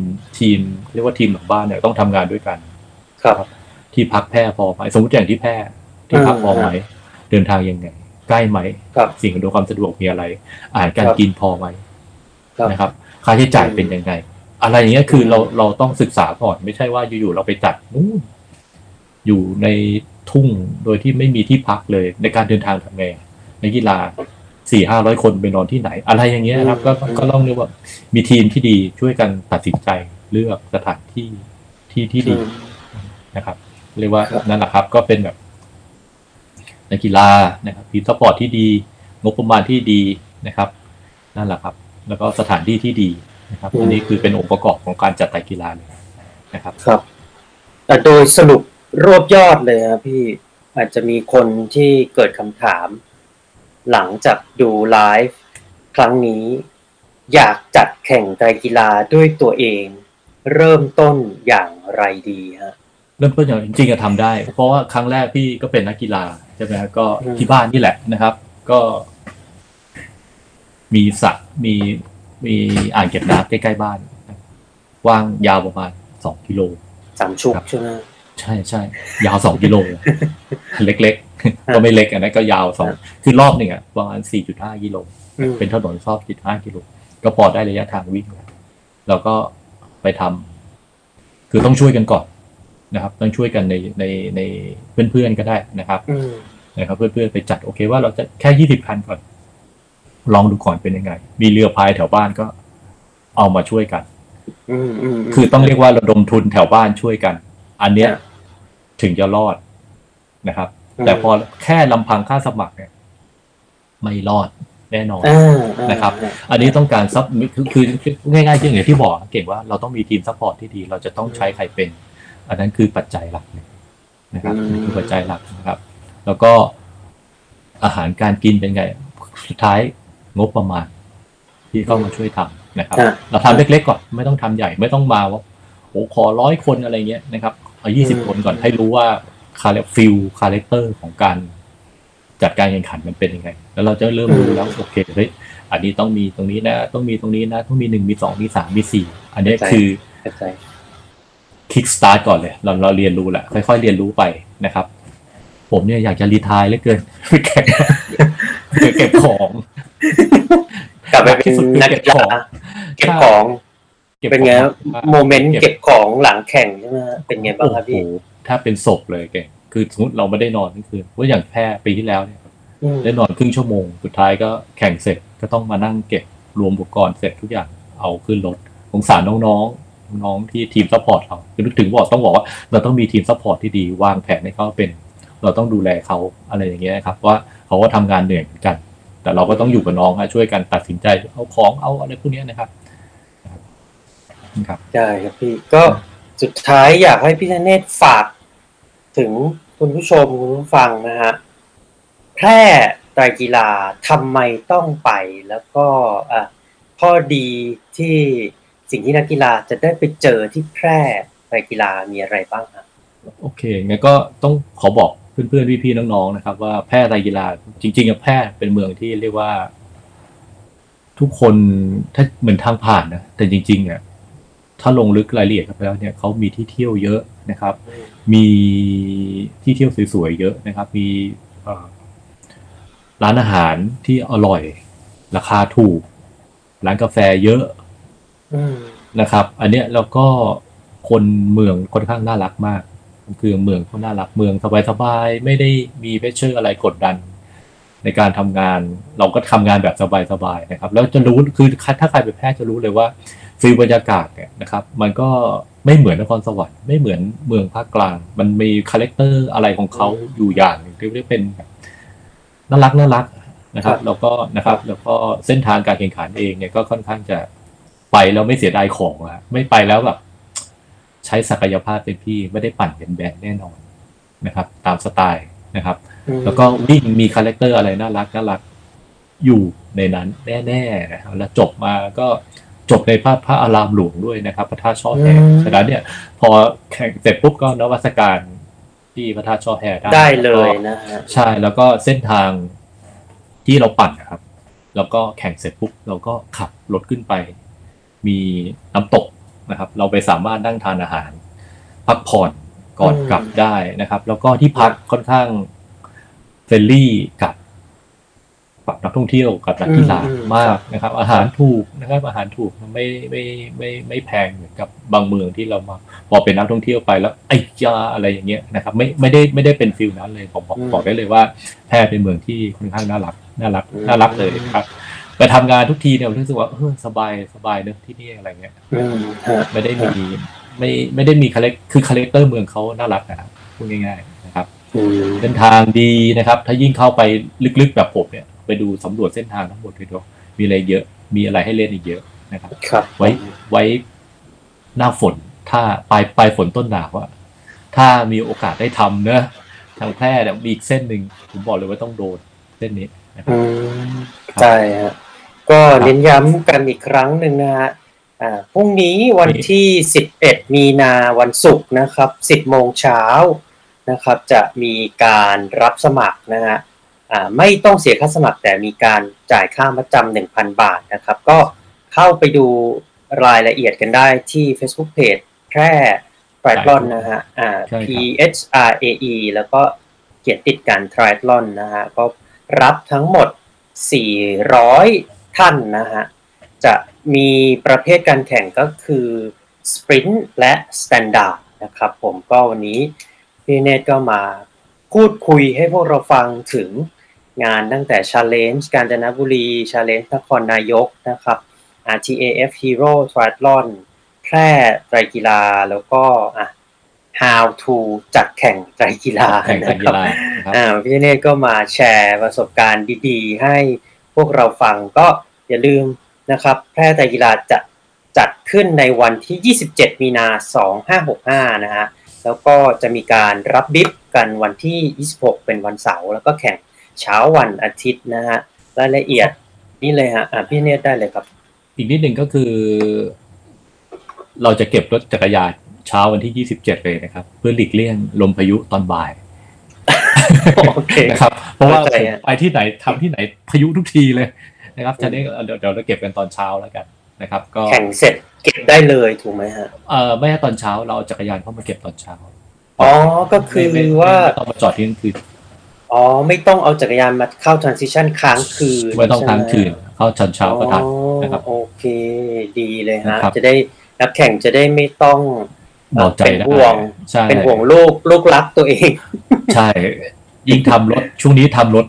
เรียกว่าทีมหลังบ้านเนี่ยต้องทำงานด้วยกันครับที่พักแพร่พอไหมสมมติอย่างที่แพร่ที่พักพอไหมเดินทางยังไงใกล้ไหมสิ่งอำนวยความสะดวกมีอะไรอาหารการกินพอไหมนะครับค่าใช้จ่ายเป็นยังไงอะไรอย่างเงี้ยคือเราต้องศึกษาก่อนไม่ใช่ว่าอยู่ๆเราไปจัดนู่นอยู่ในทุ่งโดยที่ไม่มีที่พักเลยในการเดินทางทำไงในกีฬา 4-500 คนไปนอนที่ไหนอะไรอย่างเงี้ยครับก็ต้องเรียกว่ามีทีมที่ดีช่วยกันตัดสินใจเลือกสถานที่ที่ดีนะครับเรียกว่านั่นแหละครับก็เป็นแบบในกีฬานะครับทีมสปอร์ตที่ดีงบประมาณที่ดีนะครับนั่นแหละครับแล้วก็สถานที่ที่ดีนะครับอันนี้คือเป็นองค์ประกอบของการจัดการกีฬาเลยนะครับครับแต่โดยสรุปรวบยอดเลยครับพี่อาจจะมีคนที่เกิดคำถามหลังจากดูไลฟ์ครั้งนี้อยากจัดแข่งไตรกีฬาด้วยตัวเองเริ่มต้นอย่างไรดีฮะเริ่มต้นอย่างจริงๆก็ทำได้เพราะว่าครั้งแรกพี่ก็เป็นนักกีฬาใช่ไหมครับก็ที่บ้านนี่แหละนะครับก็มีสระมีอ่างเก็บน้ำใกล้ๆบ้านกว้างยาวประมาณ2กิโล3ชุกใช่ไหมใช่ๆยาว2กิโลเล็กๆก็ไม่เล็กอันนั้นก็ยาว2คือรอบนึงอ่ะประมาณ 4.5 กิโลเป็นถนนรอบ 4.5 กิโลก็พอได้ระยะทางวิ่งแล้วก็ไปทำคือต้องช่วยกันก่อนนะครับต้องช่วยกันในเพื่อนๆก็ได้นะครับนะครับเพื่อนๆไปจัดโอเคว่าเราจะแค่20คันก่อนลองดูก่อนเป็นยังไงมีเรือพายแถวบ้านก็เอามาช่วยกันคือต้องเรียกว่าระดมทุนแถวบ้านช่วยกันอันเนี้ยถึงจะรอดนะครับแต่พอแค่ลำพังค่าสมัครเนี่ยไม่รอดแน่นอนนะครับอันนี้ต้องการซับคือง่ายๆอย่างที่บอกเก่งว่าเราต้องมีทีมซัพพอร์ตที่ดีเราจะต้องใช้ใครเป็นอันนั้นคือปัจจัยหลักนะครับนี่คือปัจจัยหลักนะครับแล้วก็อาหารการกินเป็นไงสุดท้ายงบประมาณที่เข้ามาช่วยทำนะครับเราทำเล็กๆก่อนไม่ต้องทำใหญ่ไม่ต้องมาว่าโอ้ขอ100คนอะไรเงี้ยนะครับเอา20คนก่อนให้รู้ว่าคาแรคเตอร์ของการจัดการแข่งขันมันเป็นยังไงแล้วเราจะเริ่มรู้แล้วโอเคเฮ้ยอันนี้ต้องมีตรงนี้นะต้องมีตรงนี้นะต้องมี1มี2มี3มี4อันนี้คือคิกสตาร์ทก่อนเลยเราเรียนรู้แหละค่อยๆเรียนรู้ไปนะครับผมเนี่ยอยากจะรีไทร์เหลือเกินเก็บของกลับไปเป็นนักกีฬาเก็บของเป็นไงโมเมนต์เก็บของหลังแข่งใช่ไหมเป็นไงบ้างครับพี่ถ้าเป็นศพเลยแกคือสมมติเราไม่ได้นอนทั้งคืนเพราะอย่างแพ้ปีที่แล้วเนี่ยได้นอนครึ่งชั่วโมงสุดท้ายก็แข่งเสร็จก็ต้องมานั่งเก็บรวมอุปกรณ์เสร็จทุกอย่างเอาขึ้นรถสงสารน้องที่ทีมซัพพอร์ตเราถึงบอกต้องบอกว่าเราต้องมีทีมซัพพอร์ตที่ดีวางแผนให้เขาเป็นเราต้องดูแลเขาอะไรอย่างเงี้ยครับว่าเขาก็ทำงานเหนื่อยเหมือนกันแต่เราก็ต้องอยู่กับน้องฮะช่วยกันตัดสินใจเอาของเอาอะไรพวกนี้นะครับใช่ครับพี่ก็สุดท้ายอยากให้พี่ธเนศฝากถึงคุณผู้ชมคุณผู้ฟังนะฮะแพร่ไตรกีฬาทำไมต้องไปแล้วก็ข้อดีที่สิ่งที่นักกีฬาจะได้ไปเจอที่แพร่ไตรกีฬามีอะไรบ้างครับโอเคงั้นก็ต้องขอบอกเพื่อนๆพี่ๆน้องๆนะครับว่าแพร่ไตรกีฬาจริงๆกับแพร่เป็นเมืองที่เรียกว่าทุกคนถ้าเหมือนทางผ่านนะแต่จริงๆเนี่ยถ้าลงลึกรายละเอียดไปแล้วเนี่ยเขามีที่เที่ยวเยอะนะครับมีที่เที่ยวสวยๆเยอะนะครับมีร้านอาหารที่อร่อยราคาถูกร้านกาแฟเยอะนะครับอันเนี้ยแล้วก็คนเมืองค่อนข้างน่ารักมากคือเมืองเขาน่ารักเมืองสบายๆไม่ได้มีเพรสเชอร์อะไรกดดันในการทำงานเราก็ทำงานแบบสบายๆนะครับแล้วจะรู้คือถ้าใครไปแพร่จะรู้เลยว่าฟีลบรรยากาศเนี่ยนะครับมันก็ไม่เหมือนนครสวรรค์ไม่เหมือนเมืองภาคกลางมันมีคาแรคเตอร์อะไรของเขาอยู่อย่างนึงที่เรียกเป็นน่ารักน่ารักนะครับแล้วก็นะครับแล้วก็เส้นทางการแข่งขันเองเนี่ยก็ค่อนข้างจะไปแล้วไม่เสียดายของอะไม่ไปแล้วแบบใช้ศักยภาพเป็นพี่ไม่ได้ปั่นเป็นแบรนด์แน่นอนนะครับตามสไตล์นะครับแล้วก็วิ่งมีคาแรคเตอร์อะไรน่ารักน่ารักอยู่ในนั้นแน่ๆนะครับแล้วจบมาก็ จบในพระอารามหลวงด้วยนะครับพระธาตุช่อแฮฉะนั้นเนี่ยพอแข่งเสร็จปุ๊บก็นวัตกรรมที่พระธาตุช่อแฮได้เลยนะใช่แล้วก็เส้นทางที่เราปั่นนะครับแล้วก็แข่งเสร็จปุ๊บเราก็ขับรถขึ้นไปมีน้ำตกนะครับเราไปสามารถนั่งทานอาหารพักผ่อนก่อนกลับได้นะครับแล้วก็ที่พักค่อนข้างเฟรนลี่กับนักท่องเที่ยวกับนักกีฬามากนะครับอาหารถูกนะครับอาหารถูกไม่แพงเหมือนกับบางเมืองที่เรามาพอเป็นนักท่องเที่ยวไปแล้วไอ้ยาอะไรอย่างเงี้ยนะครับไม่ได้เป็นฟิลนั้นเลยผมบอกได้เลยว่าแพร่เป็นเมืองที่ค่อนข้างน่ารักเลยครับไปทำงานทุกทีเนี่ยรู้สึกว่าสบายเนอะที่นี่อะไรเงี้ยไม่ได้มีคาแรคเตอร์เมืองเขาน่ารักนะครับพูดง่ายๆนะครับเส้นทางดีนะครับถ้ายิ่งเข้าไปลึกๆแบบผมเนี่ยไปดูสำรวจเส้นทางทั้งหมดเลยเนาะมีอะไรเยอะมีอะไรให้เล่นอีกเยอะนะครับไว้หน้าฝนถ้าปลายฝนต้นหนาวอะถ้ามีโอกาสได้ทำนะทางแพร่เนี่ยมีอีกเส้นหนึ่งผมบอกเลยว่าต้องโดนเส้นนี้นะครับใช่ฮะก็เน้นย้ำกันอีกครั้งหนึ่งนะฮะพรุ่งนี้วันที่11มีนาวันศุกร์นะครับ 10:00 น.นะครับจะมีการรับสมัครนะฮะไม่ต้องเสียค่าสมัครแต่มีการจ่ายค่ามัดจำ 1,000 บาทนะครับก็เข้าไปดูรายละเอียดกันได้ที่ Facebook Page แค่ Triathlon นะฮะPHRAE แล้วก็เขียนติดกัน Triathlon นะฮะก็รับทั้งหมด400ท่านนะฮะจะมีประเภทการแข่งก็คือ Sprint และ Standard นะครับผมก็วันนี้พี่เนตก็มาพูดคุยให้พวกเราฟังถึงงานตั้งแต่ Challenge กาญจนบุรี Challenge นครนายกนะครับ RTAF Hero Triathlon แพร่ไตรกีฬาแล้วก็How to จัดแข่งไตรกีฬานะครับพี่เนตก็มาแชร์ประสบการณ์ดีๆให้พวกเราฟังก็อย่าลืมนะครับแพร่ไตรกีฬาจะจัดขึ้นในวันที่27มีนา2565นะฮะแล้วก็จะมีการรับบิ๊บกันวันที่26เป็นวันเสาร์แล้วก็แข่งเช้าวันอาทิตย์นะฮะรายละเอียดนี่เลยฮะพี่เนตได้เลยครับอีกนิดหนึ่งก็คือเราจะเก็บรถจักรยานเช้าวันที่27เลยนะครับเพื่อหลีกเลี่ยงลมพายุตอนบ่ายโอเคครับเพราะว่าไปที่ไหนทำที่ไหนพายุทุกทีเลยนะครับจะได้เดี๋ยวเราเก็บกันตอนเช้าแล้วกันนะครับก็แข่งเสร็จเก็บได้เลยถูกไหมฮะไม่ใช่ตอนเช้าเราเอาจักรยานเข้ามาเก็บตอนเช้าอ๋อก็คือว่าต้องมาจอดที่คืนอ๋อไม่ต้องเอาจักรยานมาเข้า transition ค้างคืนไม่ต้องค้างคืนเข้าตอนเช้าก็ทันนะครับโอเคดีเลยฮะจะได้นักแข่งจะได้ไม่ต้องเป็นห่วงโลกรักตัวเองใช่ยิ่งทำรถช่วงนี้ทำรถ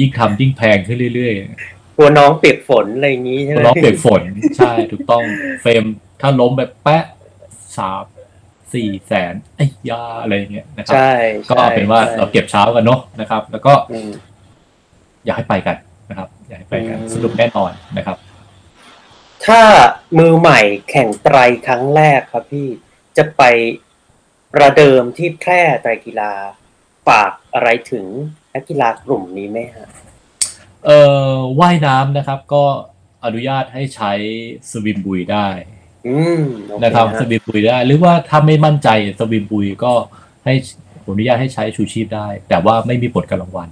ยิ่งทำยิ่งแพงขึ้นเรื่อยๆตัวน้องเปียกฝนอะไรอย่างนี้ใช่ไหมน้องเปียกฝนใช่ถูกต้องเฟรมถ้าล้มแบบแปะ3-4 แสนไอ้ยาอะไรเงี้ยนะครับก็เป็นว่าเราเก็บเช้ากันเนาะนะครับแล้วก็อยากให้ไปกันนะครับอยากให้ไปกันสนุกแน่นอนนะครับถ้ามือใหม่แข่งไตรครั้งแรกครับพี่จะไปประเดิมที่แพร่ไตรกีฬาฝากอะไรถึงนักกีฬากลุ่มนี้ไหมฮะว่ายน้ำนะครับก็อนุญาตให้ใช้สวิมบุยได้นะครับสวิมบุยได้หรือว่าถ้าไม่มั่นใจสวิมบุยก็ให้อนุญาตให้ใช้ชูชีพได้แต่ว่าไม่มีผลกับรางวัล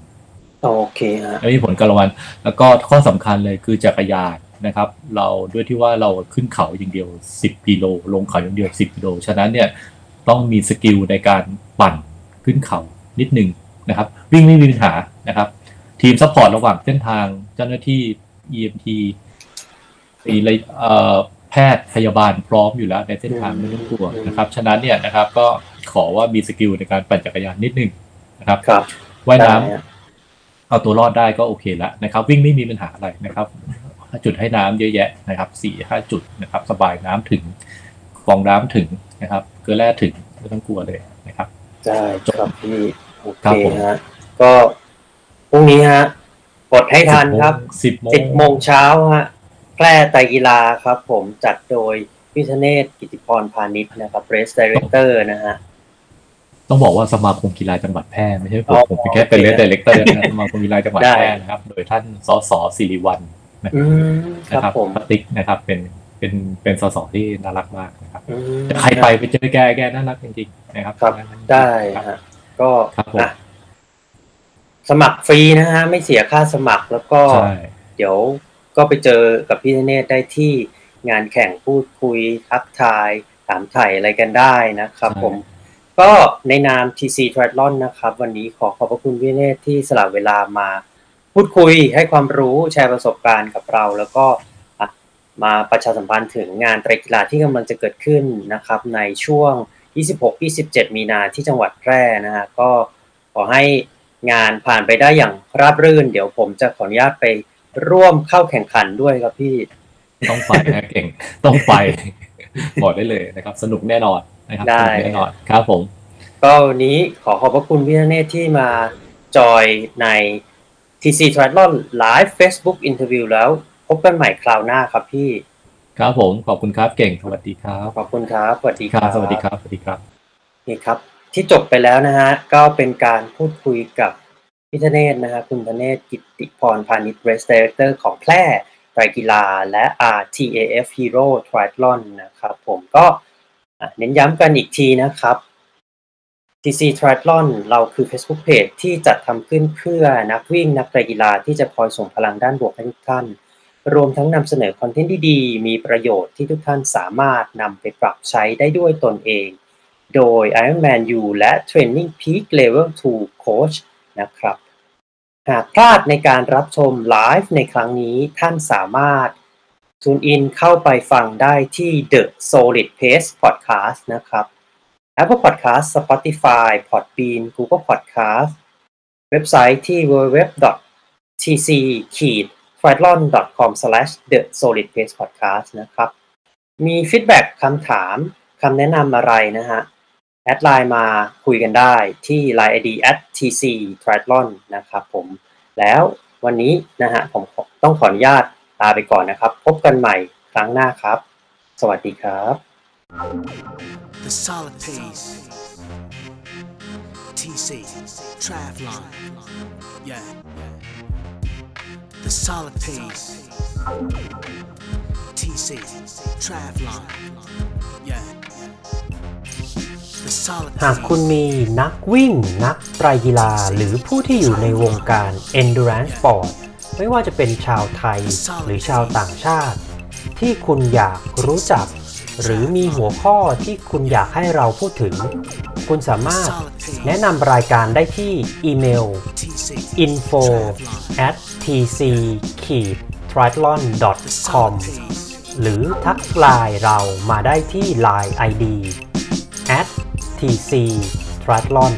โอเคฮะไม่มีผลกับรางวัลแล้วก็ข้อสำคัญเลยคือจักรยานนะครับเราด้วยที่ว่าเราขึ้นเขาอย่างเดียว10 กิโลลงเขาอย่างเดียว10 กิโลฉะนั้นเนี่ยต้องมีสกิลในการปั่นขึ้นเขานิดนึงนะครับวิ่งไม่มีปัญหานะครับทีมซัพพอร์ตระหว่างเส้นทางเจ้าหน้าที่ EMT แพทย์พยาบาลพร้อมอยู่แล้วในเส้นทางไม่ต้องกลัวนะครับฉะนั้นเนี่ยนะครับก็ขอว่ามีสกิลในการปั่นจักรยานนิดนึงนะครับว่ายน้ำเอาตัวรอดได้ก็โอเคแล้วนะครับวิ่งไม่มีปัญหาอะไรนะครับจุดให้น้ำเยอะแยะนะครับ 4-5 จุดนะครับสบายน้ำถึงคลองน้ำถึงนะครับเกลือแร่ถึงไม่ต้องกลัวเลยนะครับใช่ครับพี่โอเคฮะก็พรุ่งนี้ฮะกดให้ทันครับ 10 โมงเช้าฮะแพร่ไตรกีฬาครับผมจัดโดยพี่ธเนศกิติพรพานิชนะครับ Race Director นะฮะต้องบอกว่าสมาคมกีฬาจังหวัดแพร่ไม่ใช่ผมแค่เป็น Race Director นะสมาคมกีฬาจังหวัดแพร่นะครับโดยท่านสส.สิริวรรณนะครับพระติ๊กนะครับเป็น เป็นสสที่น่ารักมากนะครับใครไปเจอแกน่ารักจริงๆนะครับได้ฮะก็สมัครฟรีนะฮะไม่เสียค่าสมัครแล้วก็เดี๋ยวก็ไปเจอกับพี่เนตได้ที่งานแข่งพูดคุยทักทายถามไถ่อะไรกันได้นะครับผมก็ในนาม TC Triathlon นะครับวันนี้ขอบพระคุณพี่เนตที่สละเวลามาพูดคุยให้ความรู้แชร์ประสบการณ์กับเราแล้วก็มาประชาสัมพันธ์ถึงงานไตรกีฬาที่กำลังจะเกิดขึ้นนะครับในช่วง 26-27 มีนาที่จังหวัดแพร่นะฮะก็ขอให้งานผ่านไปได้อย่างราบรื่นเดี๋ยวผมจะขออนุญาตไปร่วมเข้าแข่งขันด้วยครับพี่ต้องไปนะเก่งต้องไปบอกได้เลยนะครับสนุกแน่นอนนะครับได้แน่นอนครับผมก็วันนี้ขอบพระคุณพี่เนตรที่มาจอยใน TC Triathlon Live Facebook Interview แล้วพบกันใหม่คราวหน้าครับพี่ครับผมขอบคุณครับเก่งสวัสดีครับขอบคุณครับสวัสดีครับสวัสดีครับสวัสดีครับนี่ครับที่จบไปแล้วนะฮะก็เป็นการพูดคุยกับพี่ธเนศนะฮะคุณธเนศกิตติพรพานิช Race Director ของแพร่ไตรกีฬาและ RTAF Hero Triathlon นะครับผมก็เน้นย้ำกันอีกทีนะครับ TC Triathlon เราคือ Facebook Page ที่จัดทำขึ้นเพื่อนักวิ่งนักไตรกีฬาที่จะคอยส่งพลังด้านบวกให้ทุกท่านรวมทั้งนำเสนอคอนเทนต์ดีๆมีประโยชน์ที่ทุกท่านสามารถนำไปปรับใช้ได้ด้วยตนเองโดย Ironman U และ Training Peak Level 2 Coach นะครับหากพลาดในการรับชมไลฟ์ในครั้งนี้ท่านสามารถทูนอินเข้าไปฟังได้ที่ The Solid Pace Podcast นะครับ Apple Podcasts Spotify Podbean Google Podcasts เว็บไซต์ที่ www.tc-triathlon.com/thesolidpacepodcast นะครับมีฟีดแบ็กคำถามคำแนะนำอะไรนะฮะแอดไลน์มาคุยกันได้ที่ Line ID @tc-triathlon นะครับผมแล้ววันนี้นะฮะผมต้องขออนุญาตลาไปก่อนนะครับพบกันใหม่ครั้งหน้าครับสวัสดีครับ The Solid Pace TC Triathlon Yeah The Solid Pace TC Triathlon Yeahหากคุณมีนักวิ่งนักไตรกีฬาหรือผู้ที่อยู่ในวงการ Endurance Sport ไม่ว่าจะเป็นชาวไทยหรือชาวต่างชาติที่คุณอยากรู้จักหรือมีหัวข้อที่คุณอยากให้เราพูดถึงคุณสามารถแนะนำรายการได้ที่อีเมล info@tc-triathlon.com หรือทักไลน์เรามาได้ที่ Line ID @tc-triathlon